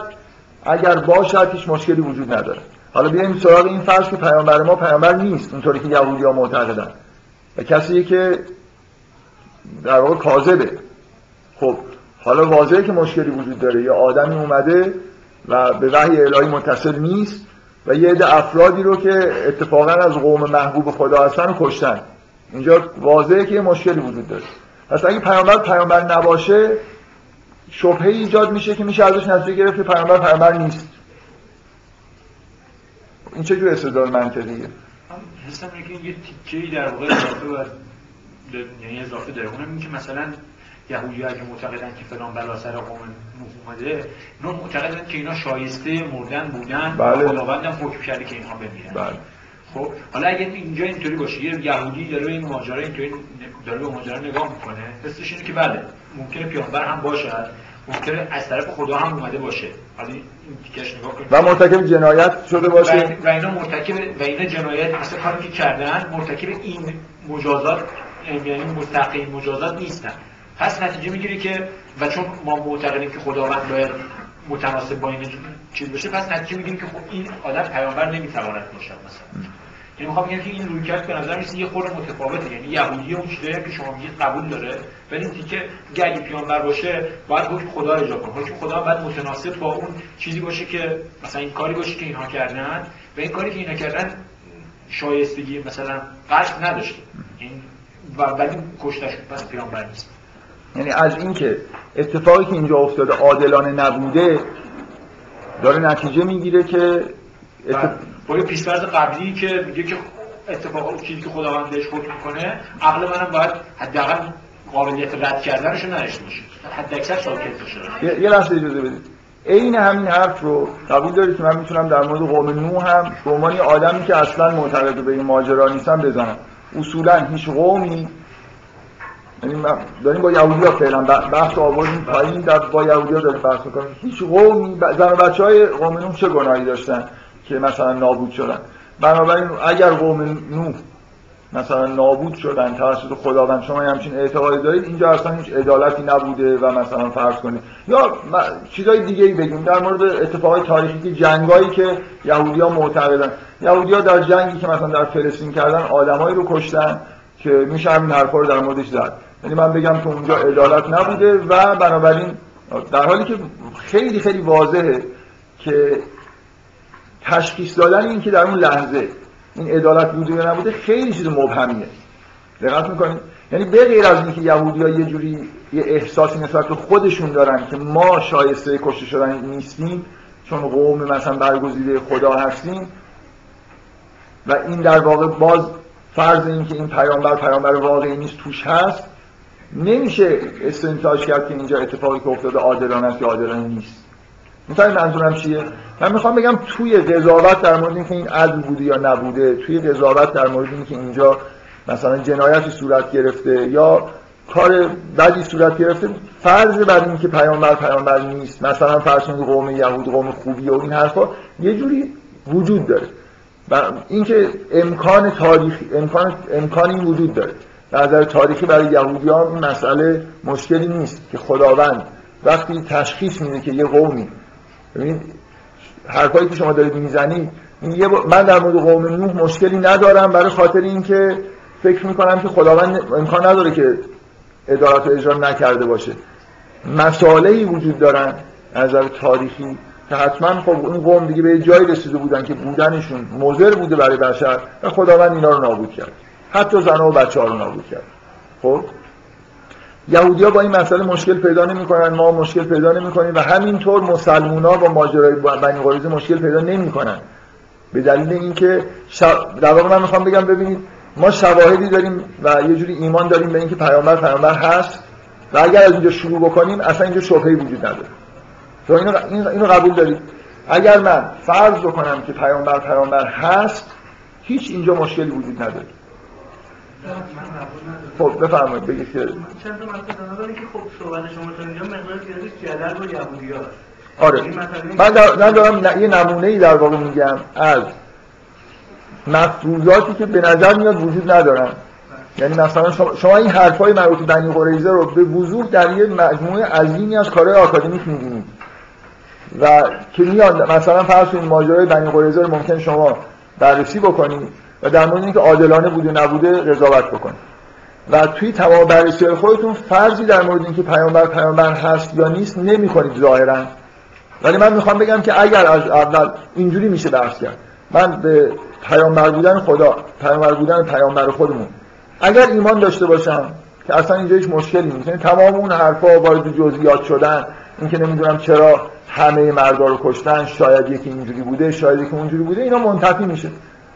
اگر باشد هیچ مشکلی وجود نداره. حالا بیایم سراغ این فرض که پیامبر ما پیامبر نیست، اونطوری که یهودی‌ها معتقدن. و کسی که در واقع کاذبه. خب حالا واضحه که مشکلی وجود داره. یه آدمی اومده و به وحی الهی متصل نیست و یه عده افرادی رو که اتفاقا از قوم محبوب خدا هستن رو کشتن. اینجا واضحه که یه مشکلی وجود داره. پس اگه پیامبر پیامبر نباشه شبهه ایجاد میشه که میشه ازش نتیجه گرفت که پیامبر پیامبر نیست. این چه جور استدلال منطقیه؟ حس میکنم که یه تیکه‌ای در واقع اضافه و یعنی اضافه داره. اونم اینکه مثلا یهودی‌ها اگه معتقدن که فلان بلا سر قوم اومده، نه معتقدن که اینا شایسته مردن بودن، بله. خداوندم حکم کرده که اینها بمیرن. بله. خب حالا اگه اینجا اینطوری باشه یه یهودی داره این ماجرا اینطوری داره به ماجرا نگاه میکنه، حسش اینه که بله ممکنه پیامبر هم باشد، ممکنه از طرف خدا هم اومده باشه. حالا این تیکش نگاه کنید. و مرتکب جنایت شده باشه و اینا مرتکب و اینا جنایت اصلا کاری که کردن مرتکب این مجازات یعنی مستحق مجازات نیستن. پس نتیجه میگیری که و چون ما معتقدیم که خداوند باید متناسب با این چیز باشه، پس نتیجه میگیریم که خب این آدم پیامبر نمیتواند باشد مثلا. یعنی میخوام بگم که این رویکرد به نظر میاد یه خورده متفاوته. یعنی یهودی اون چیزایی که شما میگید قبول داره، ولی اینکه که اگه پیامبر باشه باید حکم خدا رو اجرا کنه. حکم خدا باید متناسب با اون چیزی باشه که مثلا این کاری باشه که اینها کردن و این کاری که اینا کردن شایستگی مثلا قصد نداشت. این و بعد کشتش پس پیامبر نیست. یعنی از اینکه اتفاقی که اینجا افتاده عادلانه نبوده داره نتیجه میگیره که اتف... با یه پیش‌فرض قبلی که میگه که اتفاقا چیزی که خداوند بهش حکم میکنه عقل منم باید حداقل قابلیت رد کردنشو نداشته باشه، حداکثر ساکت بشه. یه, یه لحظه اجازه بدید. عین همین حرف رو قبول دارید که من میتونم در مورد قوم نوح هم به عنوان آدمی که اصلا معتقد به این ماجرا نیستم بزنم. اصولا هیچ قومی، یعنی داریم با یهودی‌ها فعلا بحث آوردیم پایین در با یهودی‌ها داریم بحث می‌کنیم، هیچ قومی زن و بچه‌های قوم نوح چه گناهی داشتن که مثلا نابود شدن؟ بنابراین اگر قوم نوح مثلا نابود شدن توسط خداوند، شما همچین اعتقادی دارید، اینجا اصلا هیچ عدالتی نبوده و مثلا فرض کنید یا چیزای دیگه‌ای بگیم در مورد اتفاقات تاریخی، جنگایی که یهودی‌ها معتقدن، یهودی‌ها در جنگی که مثلا در فلسطین کردن آدمایی رو کشتن که میشه همین حرفا رو در موردش زد. یعنی من بگم که اونجا عدالت نبوده و بنابراین در حالی که خیلی خیلی واضحه که تشخیص دادن این که در اون لحظه این عدالت بوده یا نبوده خیلی چیز مبهمیه. دقت می‌کنید؟ یعنی به غیر از اینکه یهودی‌ها یه جوری یه احساسی نسبت به خودشون دارن که ما شایسته کشته شدن نیستیم، چون قوم مثلا برگزیده خدا هستیم. و این در واقع باز فرض این که این پیامبر پیامبر واقعی نیست توش هست، نمیشه استنتاج کرد که اینجا اتفاقی که افتاده عادلانه است یا عادلانه نیست. می‌فهمید منظورم چیه؟ من میخوام بگم توی قضاوت در مورد اینکه این عدل بوده یا نبوده، توی قضاوت در مورد اینکه اینجا مثلا جنایتی صورت گرفته یا کار بدی صورت گرفته، فرض بر این که پیامبر پیامبر نیست، مثلا فرض کنید قوم یهود قوم خوبیه و این حرفا یه جوری وجود داره و اینکه امکان تاریخی امکان امکانی وجود داره. در نظر تاریخی برای یهودیان این مسئله مشکلی نیست که خداوند وقتی تشخیص میده که یه قومی، ببینید حرفایی که شما دارید میزنید، من در مورد قوم نوح مشکلی ندارم برای خاطر اینکه فکر میکنم که خداوند امکان نداره که ادارت و اجرا نکرده باشه. مسائلی وجود دارن از نظر تاریخی که حتما خب اون قوم دیگه به جایی رسیده بودن که بودنشون مضر بوده برای بشر و خداوند اینا رو نابود کرد، حتی زنها و بچه‌ها رو نابود کرد. خب یهودی‌ها با این مسئله مشکل پیدا نمی‌کنن، ما مشکل پیدا نمی‌کنیم و همینطور مسلمان‌ها با ماجرای بنی قریظه مشکل پیدا نمی‌کنن، به دلیل اینکه در واقع من می‌خوام بگم ببینید ما شواهدی داریم و یه جوری ایمان داریم به اینکه پیامبر پیامبر هست و اگر از اینجا شروع بکنیم اصلا اینجا شبهه‌ای وجود نداره. تو اینو اینو قبول دارید؟ اگر من فرض بکنم که پیامبر پیامبر هست، هیچ اینجا مشکلی وجود نداره. خب بفرمایید بگید که چند تا مسئله داره که خب صحبت شما تا اینجا مقدار زیادی جدل با یهودی‌ها. آره. من در... دارم یه نمونه‌ای در واقع میگم از مفروضاتی که به نظر میاد وجود ندارن. یعنی مثلا شما, شما این حرفای مربوط به بنی قریظه رو به وضوح در یه مجموعه عظیمی از کارهای آکادمیک می‌بینید و که میاد مثلا فرض کنید ماجرای بنی قریظه رو ممکن شما بررسی بکنید و در مورد اینکه عادلانه بوده نبوده قضاوت بکنید و توی تمام بررسی خودتون فرضی در مورد اینکه پیامبر پیامبر هست یا نیست نمی‌کنید ظاهرا. ولی من می‌خوام بگم که اگر از اول اینجوری میشه بحث کرد، من به پیامبر بودن خدا، پیامبر بودن پیامبر خودمون اگر ایمان داشته باشم که اصلا اینجا هیچ مشکلی نیست، تمام اون حرفا وارد جزئیات شدن، اینکه نمیدونم چرا همه مردا رو کشتن، شاید یکی اینجوری بوده، شاید یکی اونجوری بوده، اینا منتفی میشه.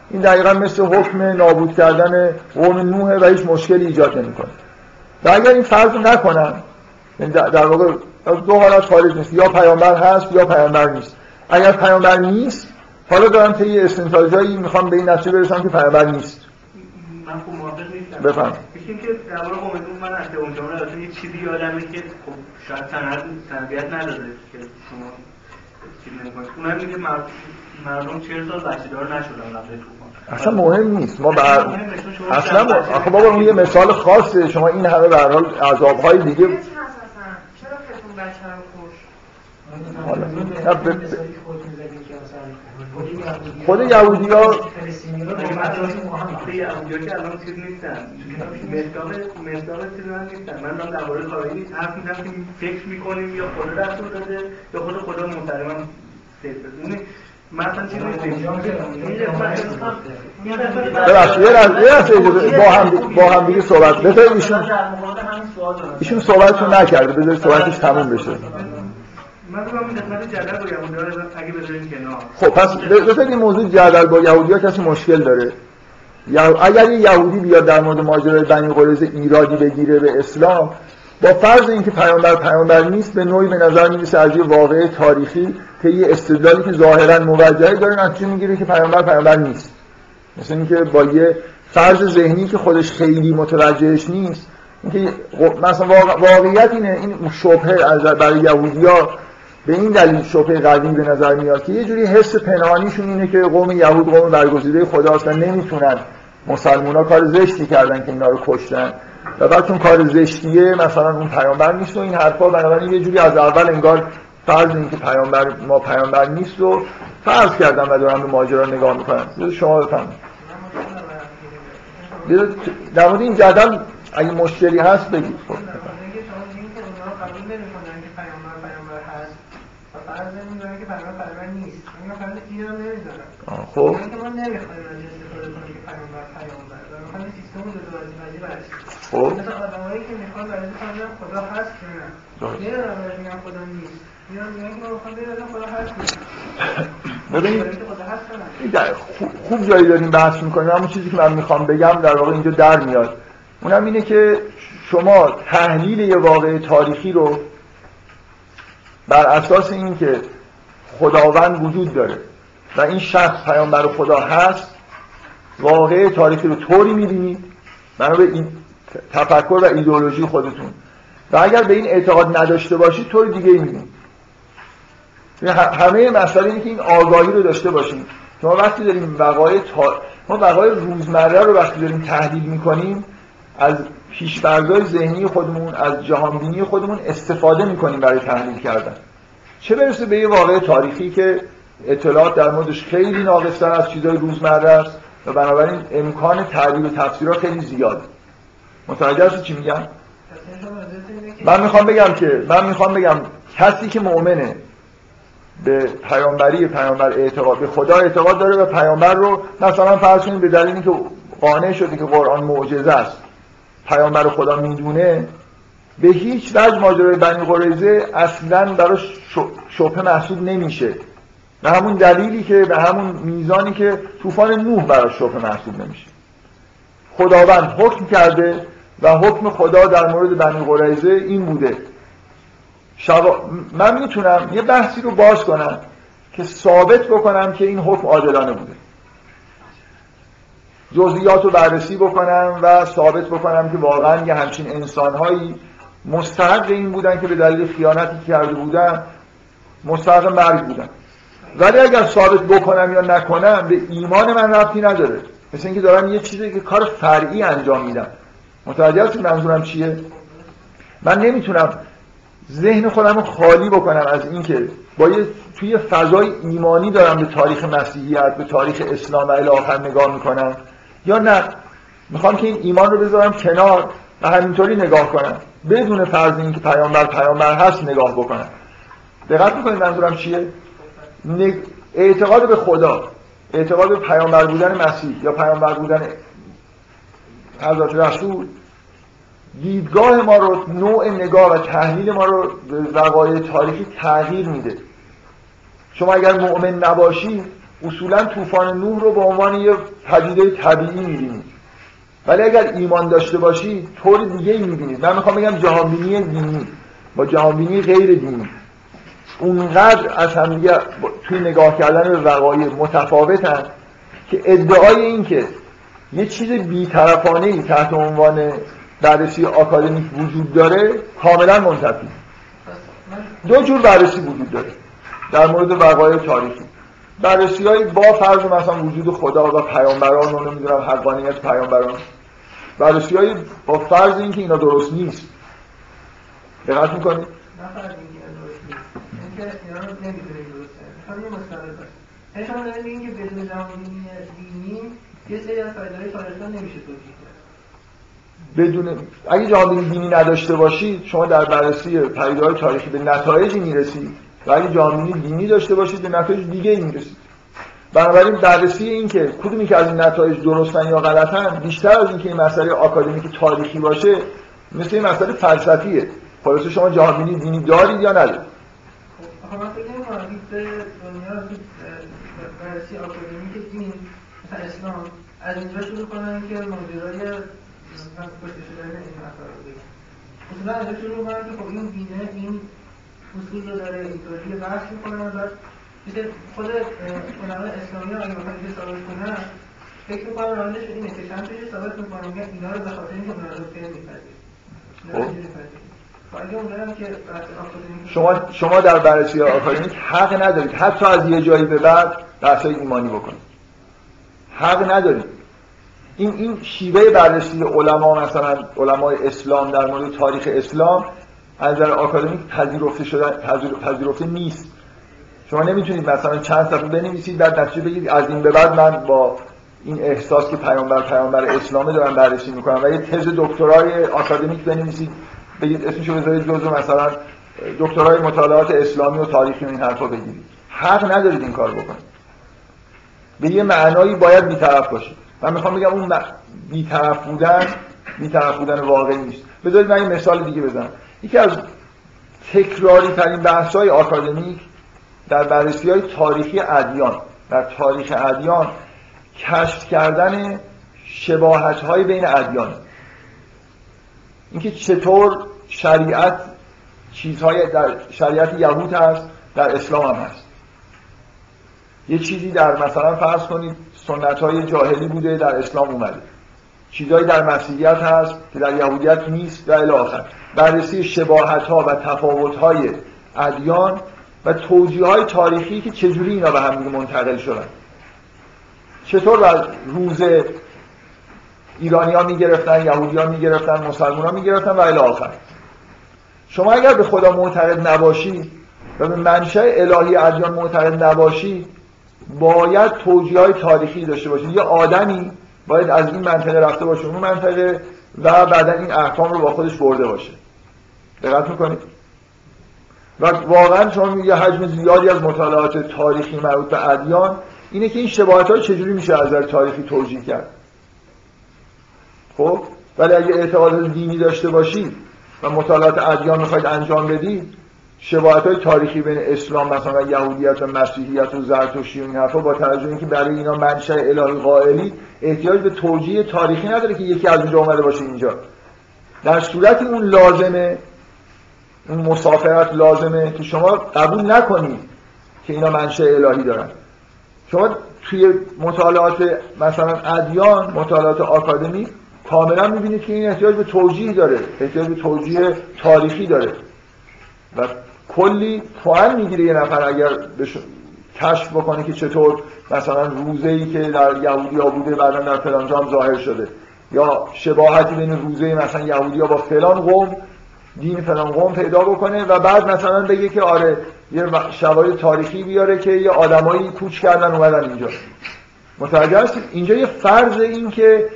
این دقیقاً مثل حکم نابود کردن قوم نوح و هیچ مشکلی ایجاد نمیکنه. و اگر این فرض نکنم، یعنی در واقع دو حالت خارج نیست، یا پیامبر هست یا پیامبر نیست. اگر پیامبر نیست، حالا دارم طی استنتاجایی میخوام به این نتیجه برسم که پیامبر نیست. من خب موافق نیستم. بفهم. میگم که در واقع قوم من از اون جمله اصلا یه چیزی یادمه که خب شاید سند تنبیهات نداره که شما چیزی نمی‌کنید. اونم میگه مردم چهل سال بچه‌دار نشدن قبل طوفان. اصلا مهم نیست. ما بر... اصلا آخه بابا اون یه مثال خاصه، شما این همه به هر حال عذاب‌های دیگه چرا خودتون بچه‌ها رو کشت؟ خود یهودی‌ها فلسطینی‌ها رو مدارس محمدی یهودی‌ها که الان چیز نیستن، مقدار مقدار چیزی نیستن. من دارم درباره کارایی نیست حرف می‌زنم که فکر می‌کنیم یا خدا رسول داده یا خود خدا محترماً سرپرسته. من اصلا چیزی نمی‌دونم. ببخشید با هم با هم دیگه صحبت بذارید. ایشون ایشون صحبتشو نکرده، بذارید صحبتش تموم بشه. من رو همین قسمت جدل با یهودی ها رو اگه بذاریم کنار. خب پس بذارید این موضوع جدل با یهودی ها کسی مشکل داره؟ اگر یه یهودی بیاد در مورد ماجرای بنی قریظه ایرادی بگیره به اسلام، با فرض اینکه پیامبر پیامبر نیست، به نوعی به نظر میرسه از یه واقعه تاریخی که یه استدلالی که ظاهراً موجهی داره نتیجه میگیره که پیامبر پیامبر نیست. مثل اینکه با یه فرض ذهنی که خودش خیلی متوجهش نیست، اینکه مثلا واقعیت اینه، این شبهه از برای یهودی‌ها به این دلیل شبهه قدیم به نظر میاد که یه جوری حس پنهانیشون اینه که قوم یهود قوم برگزیده خداست و نمیتونن، مسلمان‌ها کار زشتی کردن که اینا رو کشتن و بعد چون کار زشتیه مثلا اون پیامبر نیست و این حرفا. بنابراین یه جوری از اول انگار فرض این که پیامبر ما پیامبر نیست رو فرض کردن و دارن به ماجرا نگاه میکنن. شما بفهمید در مورد این جدل اگه مشکلی هست بگید. خب نیست. من اینو نمیذارم. خب من نمیخوام از استفاده کنم که پیامبر پیامبر داره. میخوام سیستم رو دوباره ولی برش. خب مثلا آدمایی که میخوان برای اینکه خدا هست که نه. نه برای اینکه خدا نیست. میان میگن خدا داره خدا هست. ببینید خوب جایی داریم بحث میکنیم. همون چیزی که من میخوام بگم در واقع اینجا در میاد. اونم اینه که شما تحلیل یه واقعه تاریخی رو بر اساس این که خداوند وجود داره و این شخص پیامبر خدا هست، واقعه تاریخی رو طوری می‌بینید بنابرای این تفکر و ایدئولوژی خودتون، و اگر به این اعتقاد نداشته باشید طور دیگه می‌بینید. همه مسئله اینه که این آگاهی رو داشته باشید. شما وقتی داریم وقایع تا... ما وقایع روزمره رو وقتی داریم تحلیل می‌کنیم، از پیش‌فرض‌های ذهنی خودمون، از جهانبینی خودمون استفاده می‌کنیم برای تحلیل کردن. چه برسه به یه واقعه تاریخی که اطلاعات در موردش خیلی ناقص‌تر از چیزهای روزمره است و بنابراین امکان تعبیر و تفسیرها خیلی زیاده. متوجه هستی چی میگم؟ من میخوام بگم که من میخوام بگم کسی که مؤمنه، به پیامبری پیامبر اعتقاد، به خدا اعتقاد داره و پیامبر رو مثلا فرض کنید به دلیلی که قانع شده که قرآن معجزه است، پیامبر خدا میدونه، به هیچ وجه ماجرای بنی قریظه اصلاً براش شبهه محسوب نمیشه. به همون دلیلی که به همون میزانی که طوفان نوح براش شبهه محسوب نمیشه. خداوند حکم کرده و حکم خدا در مورد بنی قریظه این بوده. شبا... من میتونم یه بحثی رو باز کنم که ثابت بکنم که این حکم عادلانه بوده. جزئیات رو بررسی بکنم و ثابت بکنم که واقعاً یه همچین انسان‌هایی مستحق این بودن که به دلیل خیانتی که کرده بودن مستحق مرگ بودن. ولی اگر ثابت بکنم یا نکنم به ایمان من ربطی نداره. مثل اینکه دارم یه چیزی که کار فرعی انجام میدم. متوجه هستی منظورم چیه؟ من نمیتونم ذهن خودم رو خالی بکنم از اینکه با یه توی فضای ایمانی دارم به تاریخ مسیحیت، به تاریخ اسلام و الی آخر نگاه میکنم، یا نه میخوام که این ایمان رو بذارم کنار و همینطوری نگاه کنم بدون فرض اینکه پیامبر پیامبر هست نگاه بکنم. دقت میکنید منظورم چیه؟ اعتقاد به خدا، اعتقاد به پیامبر بودن مسیح یا پیامبر بودن حضرت رسول، دیدگاه ما رو، نوع نگاه و تحلیل ما رو به وقایع تاریخی تغییر میده. شما اگر مؤمن نباشی اصولا طوفان نوح رو به عنوان یه پدیده طبیعی میبینید، ولی اگر ایمان داشته باشی طور دیگه میبینید. من میخوام بگم جهانبینی دینی با جهانبینی غیر دینی اونقدر از هم دیگه توی نگاه کردن به وقایع متفاوتن که ادعای این که یه چیز بی‌طرفانه‌ای تحت عنوان بررسی آکادمیک وجود داره کاملا منتفی. دو جور بررسی وجود داره در مورد وقایع تاریخی. بررسی‌های با فرض مثلا وجود خدا و پیامبران رو نمی‌دونم حقانیت پیامبران، بررسی‌های با فرض اینکه اینا درست نیست. دقت می‌کنید؟ نه فرض اینکه درست نیست. اینکه اینا نمی‌دونید درسته. همین مسئله است. مثلا اینکه بدون جهانبینی دینی یه سری از فایده‌های تاریخی نمیشه توضیح داد. بدون اگه جهانبینی دینی نداشته باشید شما در بررسی پدیده‌های تاریخی به نتایجی میرسید و اگه جهانبینی دینی داشته باشید به نتایج دیگه‌ای میرسید. بنابراین بررسی این که کدومی که از این نتایج درستن یا غلطن بیشتر از اینکه این مسئله آکادمیک تاریخی باشه مثل این مسئله فلسفیه. خلاصه شما جهانبینی دینی دارید یا ندارید؟ خب ما فکر می‌کنیم که دنیا بررسی آکادمیک دین اسلام از اینجا شروع کنن که ماجرای من پشت شدن این مسائل بگم. اصلا از شروع کنم که خب این دینه این اصول رو داره اینطوری بحث میکنن و بعد مثل خود علمای اسلامی ها اگه بخوام اینجا ثابت کنن فکر میکنم رانش اینه که چند پیش ثابت میکنم میگن اینا رو به خاطر اینکه اونا رو فعل میپذیریم اینا رو میپذیریم. خب اگه اونم که شما شما در بررسی آکادمیک حق ندارید حتی از یه جایی به بعد بحث ایمانی بکنید. حق ندارید. این این شیوه بررسی علما مثلا علمای اسلام در مورد تاریخ اسلام از نظر آکادمیک پذیرفته شده پذیرفته نیست. شما نمیتونید مثلا چند صفحه بنویسید بعد نتیجه بگیرید از این به بعد من با این احساس که پیامبر پیامبر اسلامه دارم بررسی میکنم و یه تز دکترای آکادمیک بنویسید بگید اسمشو بذارید جزو مثلا دکترای مطالعات اسلامی و تاریخی و این حرفا بگیرید. حق ندارید این کار بکنید. به یه معنایی باید بی‌طرف باشید. من میخوام بگم اون بی‌طرف بودن بی‌طرف بودن واقعی نیست. بذارید من یه مثال دیگه بزنم. یکی از تکراری ترین بحث‌های آکادمیک در بررسی‌های تاریخی ادیان، در تاریخ ادیان کشف کردن شباهت‌های بین ادیان. اینکه چطور شریعت چیزهای در شریعت یهود هست، در اسلام هم هست. یه چیزی در مثلا فرض کنید سنت‌های جاهلی بوده، در اسلام اومده. چیزایی در مسیحیت هست که در یهودیت نیست و الی آخر. بررسی شباهت‌ها و تفاوت‌های ادیان و توجیه‌های تاریخی که چجوری اینا به هم منتقل شدن. چطور در روز ایرانی‌ها می‌گرفتن، یهودی‌ها می‌گرفتن، مسلمان‌ها می‌گرفتن و الی آخر. شما اگر به خدا معتقد نباشی و به منشأ الهی ادیان معتقد نباشی، باید توجیه‌های تاریخی داشته باشید. یه آدمی باید از این منطقه رفته باشه اون منطقه و بعدا این احکام رو با خودش برده باشه. دقت می‌کنید؟ و واقعاً چون یه حجم زیادی از مطالعات تاریخی مربوط به ادیان اینه که این شباهت‌ها چجوری میشه از نظر تاریخی توجیه کرد. خب ولی اگه اعتقاد دینی داشته باشید و مطالعات ادیان می‌خواید انجام بدید، شباهت‌های تاریخی بین اسلام مثلا و یهودیت و مسیحیت و زرتشتی و این حرفا با توجه اینکه برای اینا منشأ الهی قائلی، احتیاج به توجیه تاریخی نداره که یکی از اونجا اومده باشه اینجا. در صورتی اون لازمه، اون مسافرت لازمه که شما قبول نکنید که اینا منشأ الهی دارن. شما توی مطالعات مثلا ادیان، مطالعات آکادمی کاملا می‌بینید که این احتیاج به توجیه داره، احتیاج به توجیه تاریخی داره. و کلی توان میگیره یه نفر اگر بشه کشف بکنه که چطور مثلا روزه‌ای که در یهودی‌ها بوده بعدا در فلان جا هم ظاهر شده، یا شباهتی بین روزه مثلا یهودی‌ها با فلان قوم، دین فلان قوم پیدا بکنه و بعد مثلا بگه که آره یه شواهد تاریخی بیاره که یه آدمایی کوچ کردن اومدن اینجا. متوجه هستید؟ اینجا یه فرض این که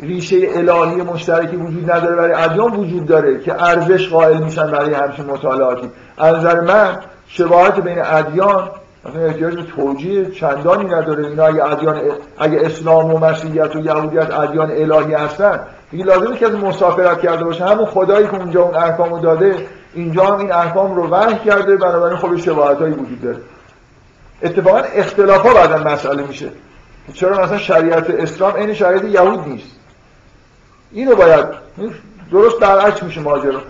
ریشه الهی مشترکی وجود نداره برای ادیان وجود داره که ارزش قائل میشن برای همچین مطالعاتی. از نظر من شباهت بین ادیان مثلا احتیاج به توجیه چندانی نداره. اینا اگه ادیان، اگه اسلام و مسیحیت و یهودیت ادیان الهی هستن، دیگه لازمه که از مسافرت کرده باشه. همون خدایی که اونجا اون احکامو داده، اینجا هم این احکام رو وحی کرده، بنابراین خب شباهتایی وجود داره. اتفاقا اختلافا بعدا مسئله میشه. چرا مثلا شریعت اسلام عین شریعت یهود نیست؟ اینو باید درست برعکس میشه ماجرا.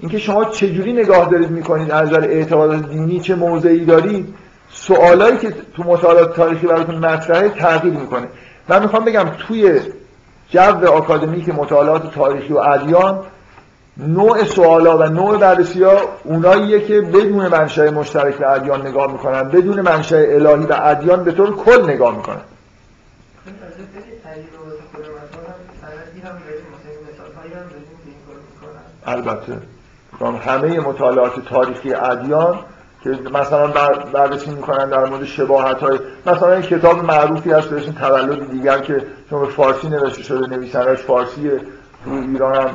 اینکه شما چجوری نگاه دارید میکنید، از نظر اعتقادات دینی چه موضعی دارید، سوالایی که تو مطالعات تاریخی براتون مطرحه تغییر میکنه. من میخوام بگم توی جو آکادمیک مطالعات تاریخی و ادیان، نوع سوالا و نوع بررسی‌ها اوناییه که بدون منشأ مشترک به ادیان نگاه میکنن، بدون منشأ الهی به ادیان به طور کل نگاه میکنن. البته همه مطالعات تاریخی ادیان که مثلا بررسی میکنن در مورد شباهت های، مثلا این کتاب معروفی هست بهش تولد دیگر که چون به فارسی نوشته شده، نویسنده‌اش فارسیه، تو ایران هم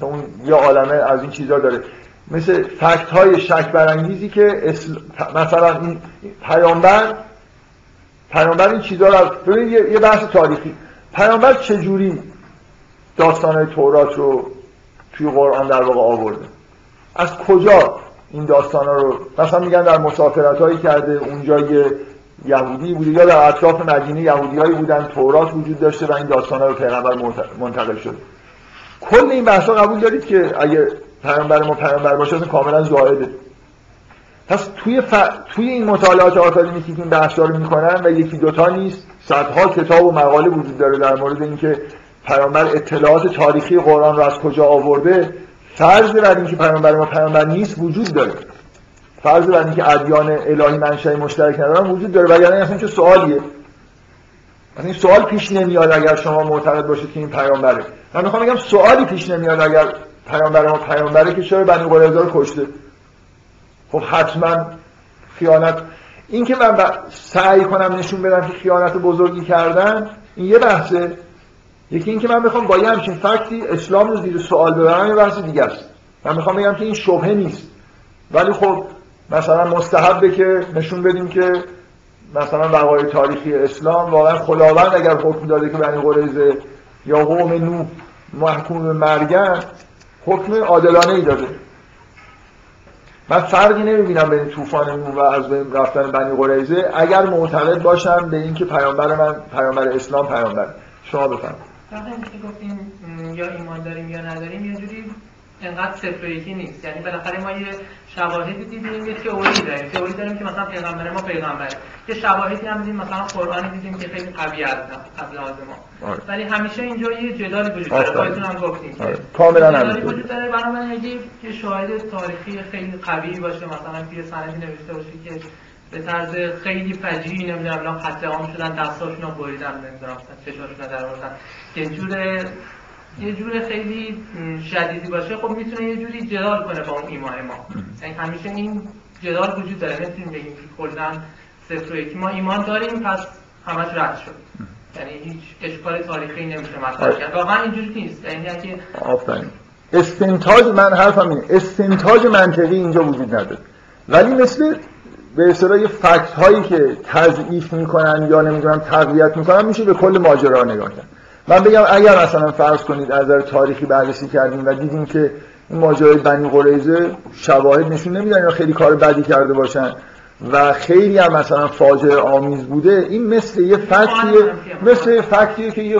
اون یه عالمه از این چیزا داره، مثل فکت های شک برانگیزی که اسل... مثلا این پیامبر پیامبر این چیزا رو ببین، یه بحث تاریخی پیامبر چجوری داستان‌های تورات رو توی قرآن در واقع آورده، از کجا این داستانا رو مثلا میگن در مسافرت‌هایی کرده، اونجا یه یهودی بوده یا در اطراف مدینه یهودی‌هایی بودن، تورات وجود داشته و این داستانا رو پیغمبر منتقل شده. کل این بحثا قبول دارید که اگه پیغمبر ما پیغمبر باشه اصلا کاملا زائده. پس توی ف... توی این مطالعات آکادمیکی که این بحثا رو می‌کنن و یکی دو تا نیست، صدها کتاب و مقاله وجود داره در مورد اینکه پیامبر اطلاعات تاریخی قرآن رو از کجا آورده. فرض بر اینکه پیامبر ما پیامبر نیست وجود داره، فرض بر اینکه ادیان الهی منشأ مشترک ندارن وجود داره، وگرنه اصلا چه سوالیه، اصلا این سوال پیش نمیاد اگر شما معتقد باشید که این پیامبره. من میخوام بگم سوالی پیش نمیاد اگر پیامبر ما پیامبره که چرا بنی قریظه رو کشته. خب حتما خیانت، این که من سعی کنم نشون بدم که خیانت بزرگی کردن، این یه بحثه. یکی این که من میخوام با یه همچین فکتی اسلام رو زیر سوال ببرم یه بحث دیگه است. من میخوام بگم که این شبهه نیست، ولی خب مثلا مستحبه که نشون بدیم که مثلا وقایع تاریخی اسلام واقعا خداوند اگر حکم داده که بنی قریظه یا قوم نوح محکوم به مرگن، حکم عادلانه‌ای داده. من فرقی نمی‌بینم بین طوفان نوح و از بین رفتن بنی قریظه اگر معتقد باشم به اینکه پیامبر من پیامبر اسلام پیامبر. شما بفرمایید. راجع به گفتیم یا ایمان داریم یا نداریم یه جوری انقدر صفر و یکی نیست، یعنی بالاخره ما یه شواهدی دیدیم، یه تئوری داریم تئوری داریم که مثلا پیغمبر ما پیغمبره، یه شواهدی هم دیدیم مثلا قرآن دیدیم که خیلی قوی از لحاظ ما، ولی همیشه اینجا یه جدالی وجود داره. خودتون هم گفتیم کاملا همینطوره، وجود داره. بنابراین اگه یه شواهد تاریخی خیلی قوی باشه، مثلا یه سندی نوشته باشه که به طرز خیلی فجیعی نمیدونم الان قطعه عام شدن، دستاشونو بریدن، نمیدونم چشاشونو در آوردن، یه جوره یه جوره خیلی شدیدی باشه، خب میتونه یه جوری جدال کنه با اون ایمان ما. یعنی همیشه این جدال وجود داره، نمیتونیم بگیم که کلاً صفر و یک ما ایمان داریم پس همش رد شد، یعنی هیچ اشکال تاریخی نمیشه مطرح کرد. واقعا اینجوری نیست. یعنی اینکه آفرین استنتاج من حرفم اینه، استنتاج منطقی اینجا وجود نداره، ولی مثل به اصطلاح یه فکت هایی که تضعیف میکنن یا نمیدونم تقویت میکنن میشه به کل ماجرا نگاه کرد. من بگم اگر مثلا فرض کنید از نظر تاریخی بررسی کردیم و دیدیم که این ماجرای بنی قریظه شواهد نشون نمیدن یا خیلی کار بدی کرده باشن و خیلی هم مثلا فاجعه آمیز بوده، این مثل یه فکتیه مثل یه فکتیه که یه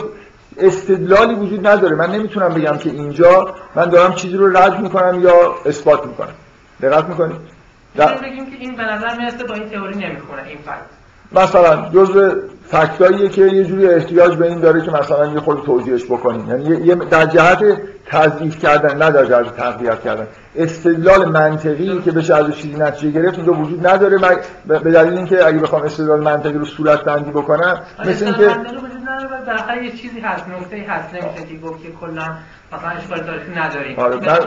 استدلالی وجود نداره. من نمیتونم بگم که اینجا من دارم چیزی رو رد میکنم یا اثبات میکنم. دقت میکنید؟ در... بگیم که این به نظر میاد با این تئوری نمیخونه این فکت، مثلا جزء فکتاییه که یه جوری احتیاج به این داره که مثلا یه خود توضیحش بکنیم، یعنی یه در جهت تضعیف کردن نه در جهت تقویت کردن. استدلال منطقی که بشه از چیزی نتیجه گرفت اینجا وجود نداره، من... به دلیل اینکه اگه بخوام استدلال منطقی رو صورت بندی بکنم مثل اینکه در آخر یه چیزی هست، نکته‌ای هست، نمیشه که گفت که کلا مثلا اشکال تاریخی نداریم. آره من,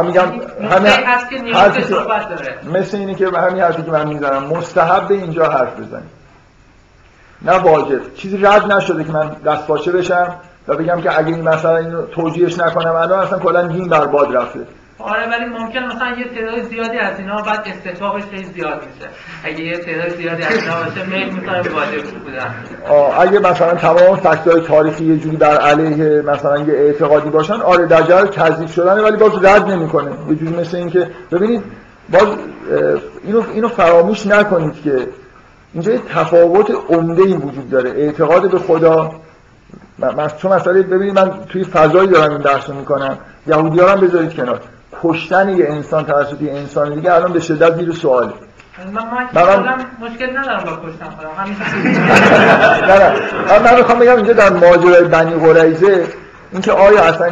من میگم همین هست که نیازی صحبت داره، مثل اینی که همین حرفی که من میزنم مستحب اینجا حرف بزنیم نه واجب. چیزی رد نشده که من دستپاچه بشم و بگم که اگه این مثلا اینو توجیهش نکنم الان اصلا کلا دین در باد رفته. آره ولی ممکن مثلا یه تعداد زیادی از اینا بعد استحقاقش خیلی زیاد میشه، اگه یه تعداد زیادی از اینا باشه میل می‌کنه واجب بودن. آه اگه مثلا تمام فکت‌های تاریخی یه جوری در علیه مثلا یه اعتقادی باشن، آره در جهل تضعیف شدن، ولی باز رد نمی‌کنه. یه جوری مثل این که ببینید باز اینو اینو فراموش نکنید که اینجا یه تفاوت عمده‌ای وجود داره. اعتقاد به خدا من چون مسئله ببینید من توی فضایی دارم این درسو می‌کنم، یهودی‌ها رو بذارید کنار. کشتن یه انسان توسط یه انسان دیگه الان به شدت زیر سواله. من من مشکل ندارم با کشتن خودم. همیشه من میخوام بگم اینجا در ماجرای بنی قریظه اینکه آیا اصلا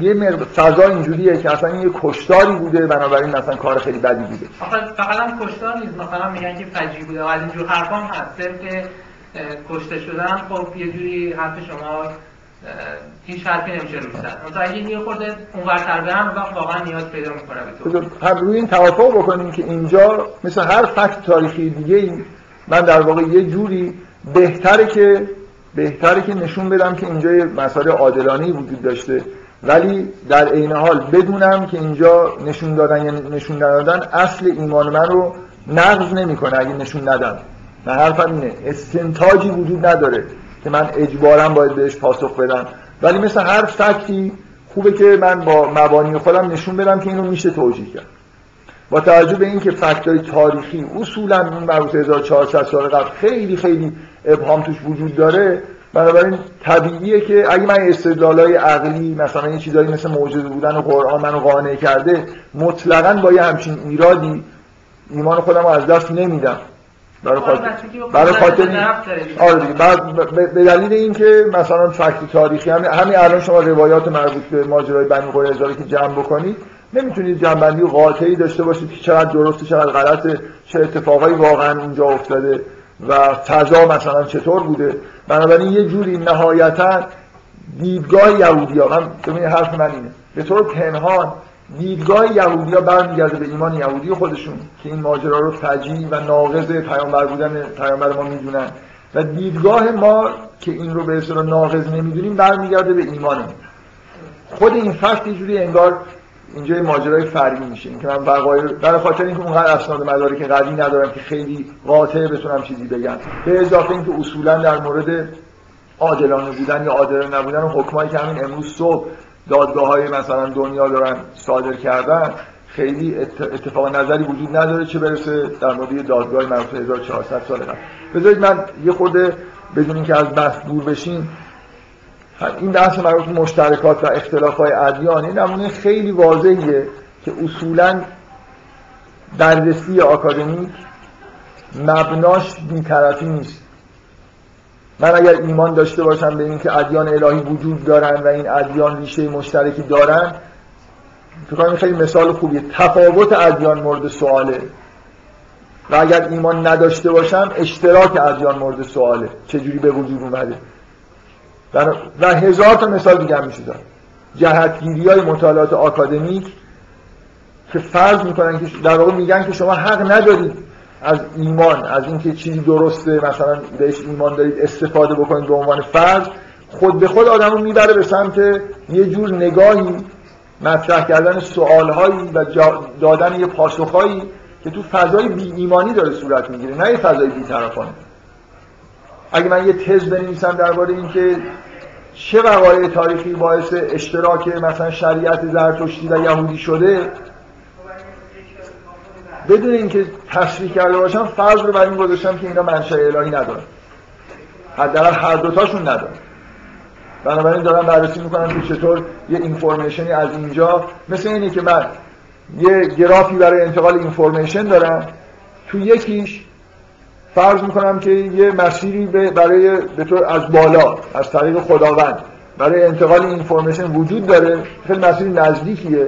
یه مقدار فضا اینجوریه که اصلا یه کشتاری بوده، بنابراین اصلا کار خیلی بدی بوده. آخه فقط هم کشتار نیست، مثلا میگن که فجیع بوده و از اینجور حرفا هم هست. صرف که کشته شدن خب یه جوری حرف شما هیچ حرفی نمیشه روش زد، مثلا اگه یه خورده اونورتر برم وقت واقعا نیاز پیدا میکنه به تو. هم روی این توافق بکنیم که اینجا مثل هر فکت تاریخی دیگه ای من در واقع یه جوری بهتره که بهتره که نشون بدم که اینجا یه مسئله عادلانه‌ای وجود داشته، ولی در عین حال بدونم که اینجا نشون دادن یا نشون ندادن اصل ایمان من رو نقض نمیکنه. اگه نشون ندادن من حرفم اینه استنتاجی وجود نداره که من اجباراً باید بهش پاسخ بدم، ولی مثل هر فکتی خوبه که من با مبانی خودم نشون بدم که اینو میشه توجیه کرد. با توجه به اینکه فکت‌های تاریخی اصولاً اون مربوط هزار و چهارصد سال قبل خیلی خیلی ابهام توش وجود داره، بنابراین طبیعیه که اگه من استدلال‌های عقلی مثلا یه چیزایی مثل معجزه بودن و قرآن منو قانع کرده، مطلقاً با یه همچین ایرادی ایمان خودم رو از دست نمیدم. برای خاطر برای خاطر آره دیگه بعد به دلیل اینکه مثلا فکت تاریخی همین همین الان شما روایات مربوط به ماجرای بنی قریظه رو که جمع بکنید نمیتونید جمع بندی قاطعی داشته باشید که چقدر درسته چقدر غلطه، چه اتفاقایی واقعا اونجا افتاده و فضا مثلا چطور بوده. بنابراین یه جوری نهایتا دیدگاه یهودی‌ها، من ببینید حرف من اینه، به طور پنهان دیدگاه یهودی‌ها برمیگرده به ایمان یهودی خودشون که این ماجرا رو فجیع و ناقض پیامبر بودن پیامبر ما میدونن، و دیدگاه ما که این رو به اصطلاح ناقض نمیدونیم برمیگرده به ایمان. خود این فکت یه جوری انگار اینجا یه ماجرای فرعی میشه، اینکه من بقای در خاطر اینکه اونقدر اسناد مدارک قوی ندارم که خیلی قاطع بتونم چیزی بگم، به اضافه اینکه اصولا در مورد عادلانه بودن یا عادلانه نبودن حکمایی که همین امروز صبح دادگاه‌های مثلا دنیا دارن صادر کردن خیلی اتفاق نظری وجود نداره، چه برسه در مورد دادگاه مربوط به هزار و چهارصد سال قبل. بذارید من یه خورده بدون اینکه از بحث دور بشیم، این بحث مربوط به مشترکات و اختلاف‌های ادیان نمونه خیلی واضحیه که اصولاً بررسی آکادمیک مبناش بی‌طرفی نیست. من اگر ایمان داشته باشم به اینکه ادیان الهی وجود دارن و این ادیان ریشه مشترکی دارن، فکر خیلی مثال خوبیه، تفاوت ادیان مورد سواله و اگر ایمان نداشته باشم اشتراک ادیان مورد سواله چجوری به وجود اومده و هزار تا مثال دیگه هم میشه دارم. جهتگیری‌های مطالعات آکادمیک که فرض میکنن که در واقع میگن که شما حق ندارید از ایمان، از اینکه چیزی درسته مثلا بهش ایمان دارید استفاده بکنید به عنوان فرض، خود به خود آدمو میبره به سمت یه جور نگاهی، مطرح کردن سوالهایی و دادن یه پاسخهایی که تو فضای بی ایمانی داره صورت میگیره، نه یه فضای بی‌طرفانه. اگه من یه تز بنویسم درباره اینکه چه وقایع تاریخی باعث اشتراک مثلا شریعت زرتشتی و یهودی شده، بدون اینکه تصریح کرده باشم فرض رو بر این گذاشتم که اینا منشأ الهی ندارن، حداقل هر دو تاشون ندارن. بنابراین دارم بررسی میکنم که چطور یه اینفورمیشنی از اینجا، مثل اینی که من یه گرافی برای انتقال اینفورمیشن دارم، تو یکیش فرض میکنم که یه مسیری برای به طور از بالا از طریق خداوند برای انتقال اینفورمیشن وجود داره، خیلی مسیر نزدیکیه،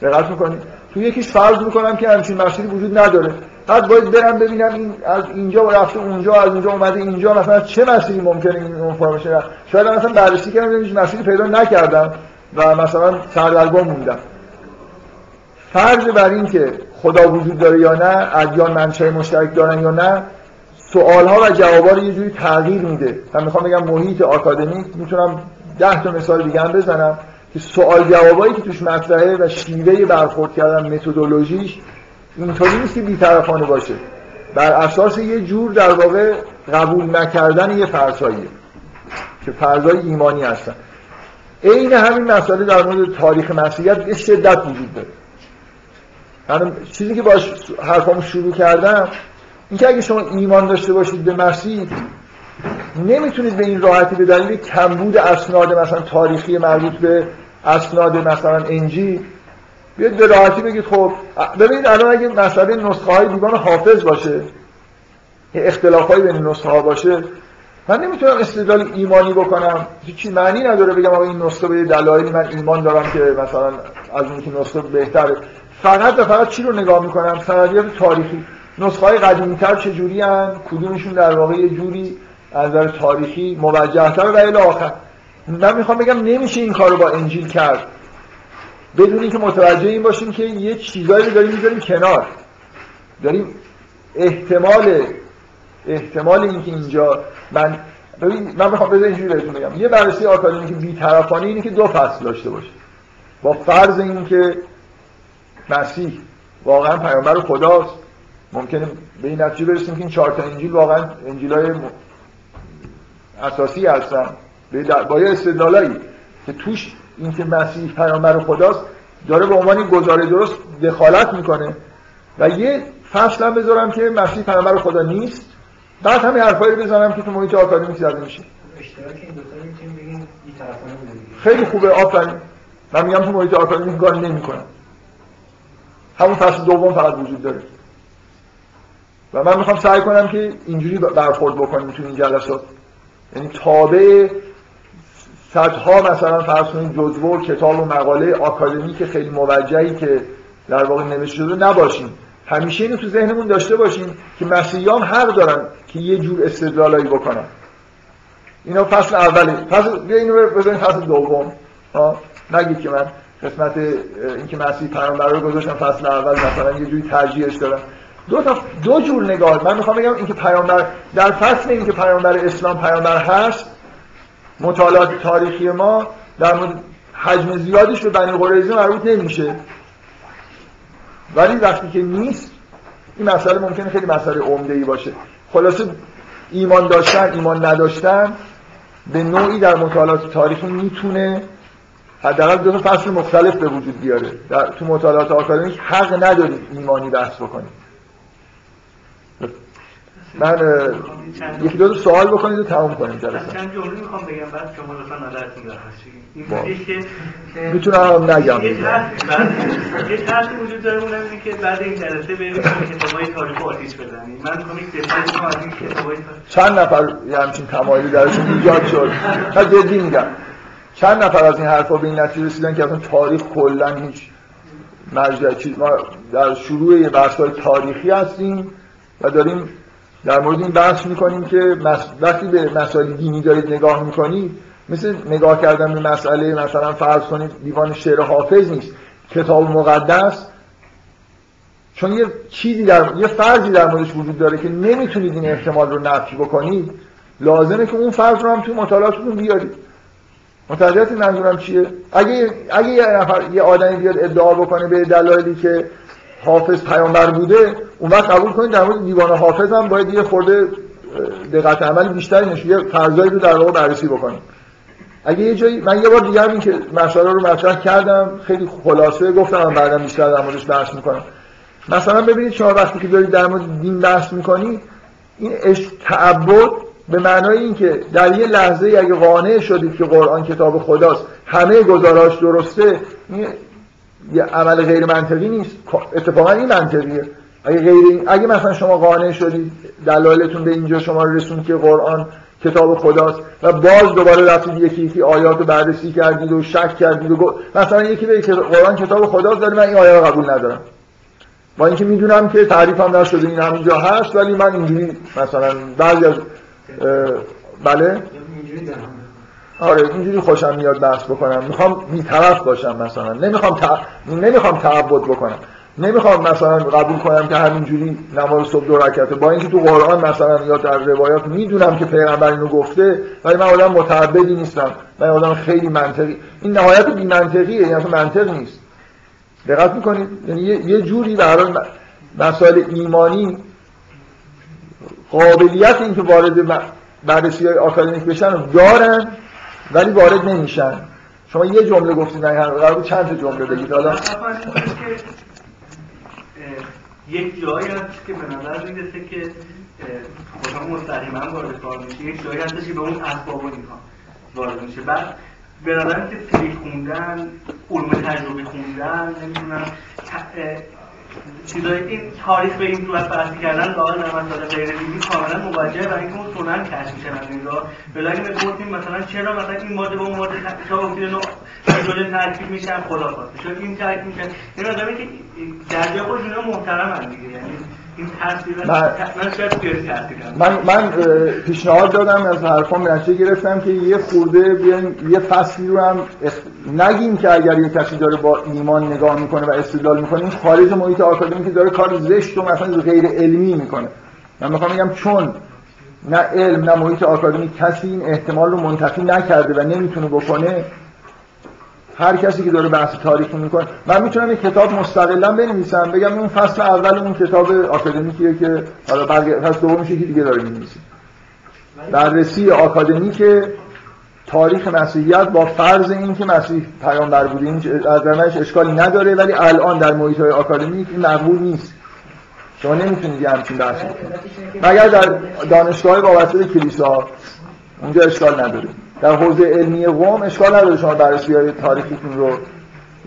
دقت میکنید؟ تو یکیش فرض میکنم که همچین مسیری وجود نداره، بعد باید برم ببینم این از اینجا و رفته اونجا، از اونجا اومده اینجا، مثلا چه مسیری ممکنه این اینفورمیشن رفت، شاید مثلا بررسی کردم هیچ مسیری پیدا نکردم و مثلا سردرگم موندم. فرض بر این که خدا وجود داره یا نه، ادیان منشأ مشترک دارن یا نه، سوالها و جوابها رو یه جوری تغییر میده. من میخوام بگم محیط آکادمیک میتونم ده تا مثال دیگه هم بزنم که سوال جوابایی که توش مطرحه و شیوه برخورد کردن متدولوژیش اینطوری نیست که بی‌طرفانه باشه، بر اساس یه جور در واقع قبول نکردن یه فرضاییه که فرضای ایمانی هستن. عین همین مسئله در مورد تاریخ مسیحیت به شدت وجود داره. من چیزی که باش حرفامو شروع کردم این که اگه شما ایمان داشته باشید به مسیح نمیتونید به این راحتی به دلیل کمبود اسناد مثلا تاریخی مربوط به اسناد مثلا انجیل بیاید به راحتی بگید خب ببینید الان اگه مسئله نسخه های دیوان حافظ باشه، اختلافایی بین نسخه ها باشه، من نمیتونم استدلال ایمانی بکنم، هیچ معنی نداره بگم آقا این نسخه به دلایلی من ایمان دارم که مثلا از اون نسخه بهتره. فقط و فقط چی رو نگاه میکنم؟ سندیات تاریخی، نسخه‌های قدیمی‌تر چه جوری ان، کدومشون در واقع یه جوری از نظر تاریخی موجه‌تر و الی آخر. من میخوام بگم نمیشه این کارو با انجیل کرد بدون اینکه متوجه این باشیم که یه چیزایی رو داریم میذاریم کنار، داریم احتمال احتمال اینکه اینجا من ببین من میخوام بذارم اینجوری بهتون بگم، یه بررسی آکادمیک بی‌طرفانه اینه که دو فصل داشته باشه، با فرض اینکه مسیح واقعا پیامبر خداست، ممکنه به این نتیجه برسیم که این چهار تا انجیل واقعا انجیل‌های اساسی هستن با یه استدلالایی که توش این که مسیح پیامبر خداست داره به عنوان گزاره درست دخالت میکنه، و یه فصل هم بذارم که مسیح پیامبر خدا نیست، بعد همین حرفایی رو بزنم که تو محیط آکادمیک زده میشه. اشتراک این دو تا میتونیم بگیم بی‌طرفانه بوده. خیلی خوبه، آفرین. من میگم تو محیط آکادمیک کار نمیکنه. همون فصل دوم فقط وجود داره و من میخوام سعی کنم که اینجوری برخورد بکنیم تو این جلسات، یعنی تابع صدها مثلا فرض کنید جزوه و کتاب و مقاله آکادمیک خیلی موجهی که در واقع نوشته شده نباشیم، همیشه اینو تو ذهنمون داشته باشیم که مسیحیان حق دارن که یه جور استدلالایی بکنن. اینا فصل اوله، فصل اینو بزنید فصل دوم، نگید که من قسمت اینکه مسیح پیامبر رو گذاشتم فصل اول مثلا یه جوری ترجیحش دادم. دو تا دو جور نگاه. من میخوام بگم اینکه پیامبر در فصل اینکه پیامبر اسلام پیامبر هست، مطالعات تاریخی ما در مورد حجم زیادیش به بنی قریظه مربوط نمیشه، ولی وقتی که نیست این مسئله ممکنه خیلی مسئله عمده‌ای باشه. خلاصه ایمان داشتن ایمان نداشتن به نوعی در مطالعات تاریخی میتونه حداقل دو تا فصل مختلف به وجود بیاره. در تو مطالعات آکادمیک حق ندارید ایمانی بحث بکنید. من یکی دو سوال بکنید و تمام کنیم جلسه. چند جمله میخوام بگم بعد شما لطفاً عادتتون رو بخشید. این که میتونم نگم. یه ترسی وجود داره اونم اینه که بعد این جلسه بریم کتابای تاریخ آتیش بزنیم. من کمیک دفاعی میکنم از این کتابای چند نفر همچین تمایلی درشون ایجاد شد. من جدی میگم. چند نفر از این حرفا به این نتیجه رسیدن که اصلا تاریخ کلاً هیچ مرجع چیز، ما در شروع یه بحث‌های تاریخی هستیم و داریم در مورد این بحث میکنیم که وقتی به مسائل دینی دارید نگاه میکنید، مثل نگاه کردن به مسئله مثلا فرض کنید دیوان شعر حافظ نیست، کتاب مقدس، چون یه چیزی در یه فرضی در موردش وجود داره که نمیتونید این احتمال رو نفی بکنید، لازمه که اون فرض رو هم تو مطالعاتتون بیارید. متوجه منظورم چیه؟ اگه اگه یه نفر یه آدمی بیاد ادعا بکنه به دلایلی که حافظ پیامبر بوده، اون وقت قبول کنید در مورد دیوان حافظ هم باید یه خورده دقت عمل بیشتری نشه، یه فرضایی رو در واقع بررسی بکنید. اگه یه جایی من یه بار دیگه هم این که مسئله رو مطرح کردم خیلی خلاصه گفتم، من بعداً بیشتر در موردش بحث می‌کنم. مثلا ببینید شما وقتی که دارید در مورد دین بحث می‌کنید، این عشق تعبد به معنای این که در یه لحظه اگه قانع شدید که قرآن کتاب خداست، همه گزاراش درسته، این یه عمل غیر منطقی نیست. اتفاقا این منطقیه. اگه غیر اگه مثلا شما قانع شدید، دلایلتون به اینجا شما رسوند که قرآن کتاب خداست و باز دوباره رفتید یکی یکی آیات رو بررسی کردید و شک کردید و گفت مثلا یکی به که قرآن کتاب خداست ولی من این آیه رو قبول ندارم، با اینکه میدونم که تعریفم نشده این همینجا هست، ولی من اینجوری مثلا بعضی از بله اینجوری آره اینجوری خوشم میاد بحث بکنم، میخوام بی‌طرف باشم، مثلا نمیخوام تع... نمیخوام تعبد بکنم، نمیخوام مثلا قبول کنم که همینجوری نماز صبح دو رکعته، با اینکه تو قرآن مثلا یا در روایات میدونم که پیغمبر اینو گفته، ولی من آدم متعبدی نیستم، من آدم خیلی منطقی. این نهایت بی منطقیه، یعنی اصلا منطق نیست. دقت میکنید؟ یعنی یه جوری به هر حال مسائل ایمانی قابلیت این که وارد بررسی‌های آکادمیک بشن دارن ولی وارد نمیشن. شما یه جمله گفتید، نه قرار بود چند تا جمله بگید. حالا یک جایی هست که به نظر میرسه که خودمون مستقیما وارد کار میشه، یک جایی هست که به اون اسباب و اینها وارد میشه. بعد به نظر که فیزیک خوندن، علوم تجربی خوندن، نمیدونم چیزای این تاریخ به این صورت بررسی کردن لاغل نمساده غیر دینی کاملا موجهه و اینکه اون سنن کشف میشن از این را بلاگه بپرسیم مثلا چرا مثلا این ماده با اون ماده شما افتیده نوع شده ترکیب میشن، خلافات شد این ترکیب میشن، این آدمه که در جا خود اینا محترم هم دیگه، یعنی این ترسیل من شاید بیاری ترسی کردم. من, من پیشنهاد دادم از حرفان نشه گرفتم که یه خورده بیان یه فصلی رو هم نگیم که اگر یه کسی داره با ایمان نگاه میکنه و استدلال میکنه این خارج محیط آکادمی که داره کار زشت و مثلا غیر علمی میکنه. من میخوام بگم چون نه علم نه محیط آکادمی کسی این احتمال رو منتفی نکرده و نمیتونه بکنه، هر کسی که داره بحث تاریخی میکنه، من میتونم یک کتاب مستقلا بنویسم بگم اون فصل اول اون کتاب آکادمیکیه که حالا بعد فصل دومش یکی دیگه داره می‌نویسه. بررسی آکادمیک تاریخ مسیحیت با فرض این که مسیح پیامبر بوده، این از نظرش اشکالی نداره، ولی الان در محیط‌های آکادمیک این مقبول نیست. شما نمیتونید همچین بحثی بکنید مگر در دانشگاه وابسته کلیسا، اونجا اشکال نداره. در حوزه علمی قوم اشکال نداره شما بررسی‌های تاریخیتون رو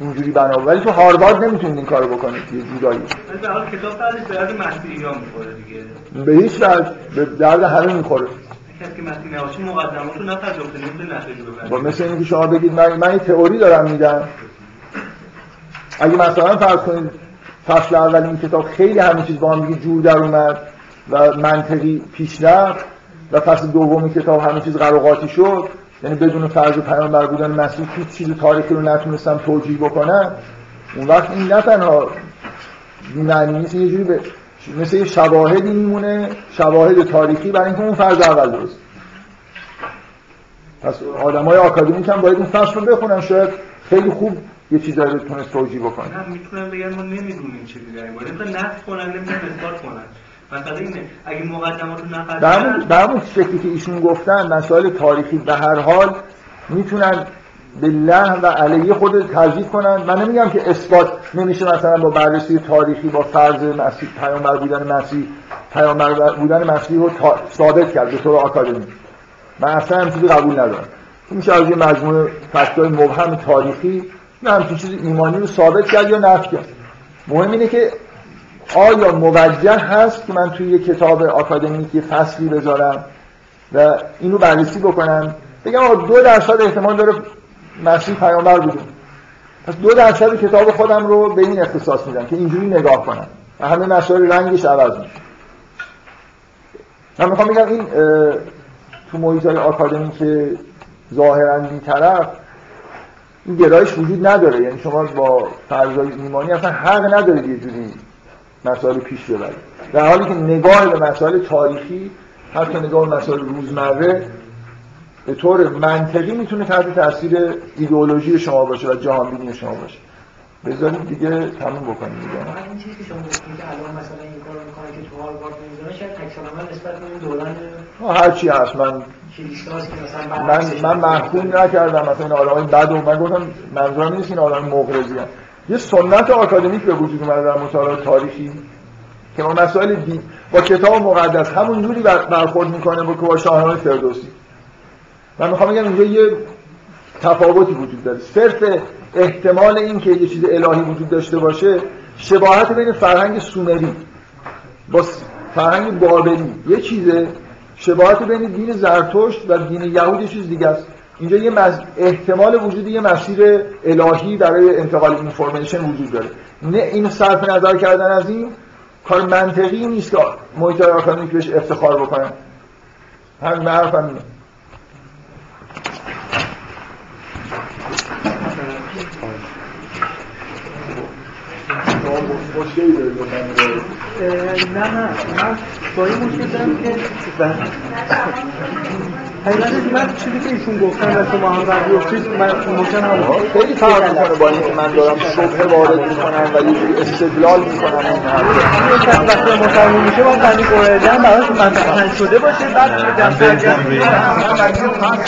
اینجوری بنابرای، ولی تو هاروارد نمیتونید این کارو بکنید. یه جورایی به حال کتاب تعریف به درد مسیحیان میخوره دیگه، به هیچ وجه به درد همه میخوره. کسی که مسیحی نباشه مقدماتو نپذیرفته نمیتونه نتیجه بگیره. با مثل اینکه شما بگید من من تئوری دارم میدم، اگه مثلا فرض کنید فصل اول این کتاب خیلی همه چیز با هم دیگه جور در اومد و منطقی پیش رفت و فصل دوم کتاب همه چیز قر و قاطی شد، یعنی بدون فرض پیامبر بودن مسیح هیچ چیز تاریخی رو نتونستم توجیه بکنم، اون وقت این نه تنها بی‌معنی نیست، یه جوری به مثل یه شواهدی میمونه، شواهد تاریخی برای اینکه اون فرض اول درست. پس آدمای آکادمیک هم باید این فرض رو بخونن، شاید خیلی خوب یه چیزایی رو تونست توجیه بکنه. نه میتونم بگم ما نمیدونیم چه چیزایی بود. مثلا نفت کنن نمیتونن اثبات کنن. مثلا اینه اگه مقدمات رو نقد کنن در اون شکلی که ایشون گفتن مسائل تاریخی به هر حال میتونن بالله و علیه خود تضعیف کنن. من نمیگم که اثبات نمیشه مثلا با بررسی تاریخی با فرض مسیح پیامبر بودن مسیح پیامبر بودن مسیح رو ثابت کرد به طور آکادمیک. من اصلا این چیزی قبول ندارم. میشه از یه مجموعه فکتای مبهم تاریخی نه همچین چیز ایمانی رو ثابت کرد یا نفی کرد. مهم اینه که آیا موجه هست که من توی یه کتاب آکادمیک یه فصلی بذارم و اینو بررسی بکنم بگم آقا دو درصد احتمال داره مسیح پیامبر بوده، پس دو درصد کتاب خودم رو به این اختصاص میدم که اینجوری نگاه کنم و همه مسائل رنگش عوض میشه. من میخوام بگم این تو محیط‌های آکادمیک ظاهراً این طرف این گرایش وجود نداره، یعنی شما با فرضای ایمانی اصلا حق ندارید یه جوری مسائل پیش ببرید، در حالی که نگاه به مسائل تاریخی حتی نگاه به مسائل روزمره به طور منطقی میتونه تحت تاثیر ایدئولوژی شما باشه و جهانبینی شما باشه. بذارید دیگه تموم بکنیم دیگه. من این چیزی که شما گفتید که الان مثلا این کارو میکنه که تو هاروارد میذاره شاید تکسونومی نسبت به اون دوران هر چی هست من من من محکوم نکردم مثلا آدمای بد و من گفتم منظورم نیست این آدم مغرضی هست. یه سنت آکادمیک به وجود اومده در مطالعات تاریخی که ما مسائل دین با کتاب مقدس همون جوری برخورد میکنه با که با شاهنامه فردوسی. من میخوام بگم اینجا یه تفاوتی وجود داره. صرف احتمال این که یه چیز الهی وجود داشته باشه شباهت بین فرهنگ سومری با فرهنگ بابلی یه چیزه، شباهت بین دین زرتشت و دین یهود یه چیز دیگه است. اینجا یه مز... احتمال وجود یه مسیر الهی برای انتقال اینفورمیشن وجود داره. نه این صرف نظر کردن از این کار منطقی نیست که محیط آکادمیک بهش افتخار بکنن. همین حرفم اینه. مشکلی دارید با من؟ نه نه من با این مشکل دارم که حقیقت من چیزی که ایشون گفتن و شما هم در گفتید من ممکن هم خیلی فرق میکنه با اینکه من دارم شبهه وارد میکنم و یه جوری استدلال میکنم. این حرف وقتی مطمئن میشه باید برای گردن براش منطقن شده باشه بعد چه دفعه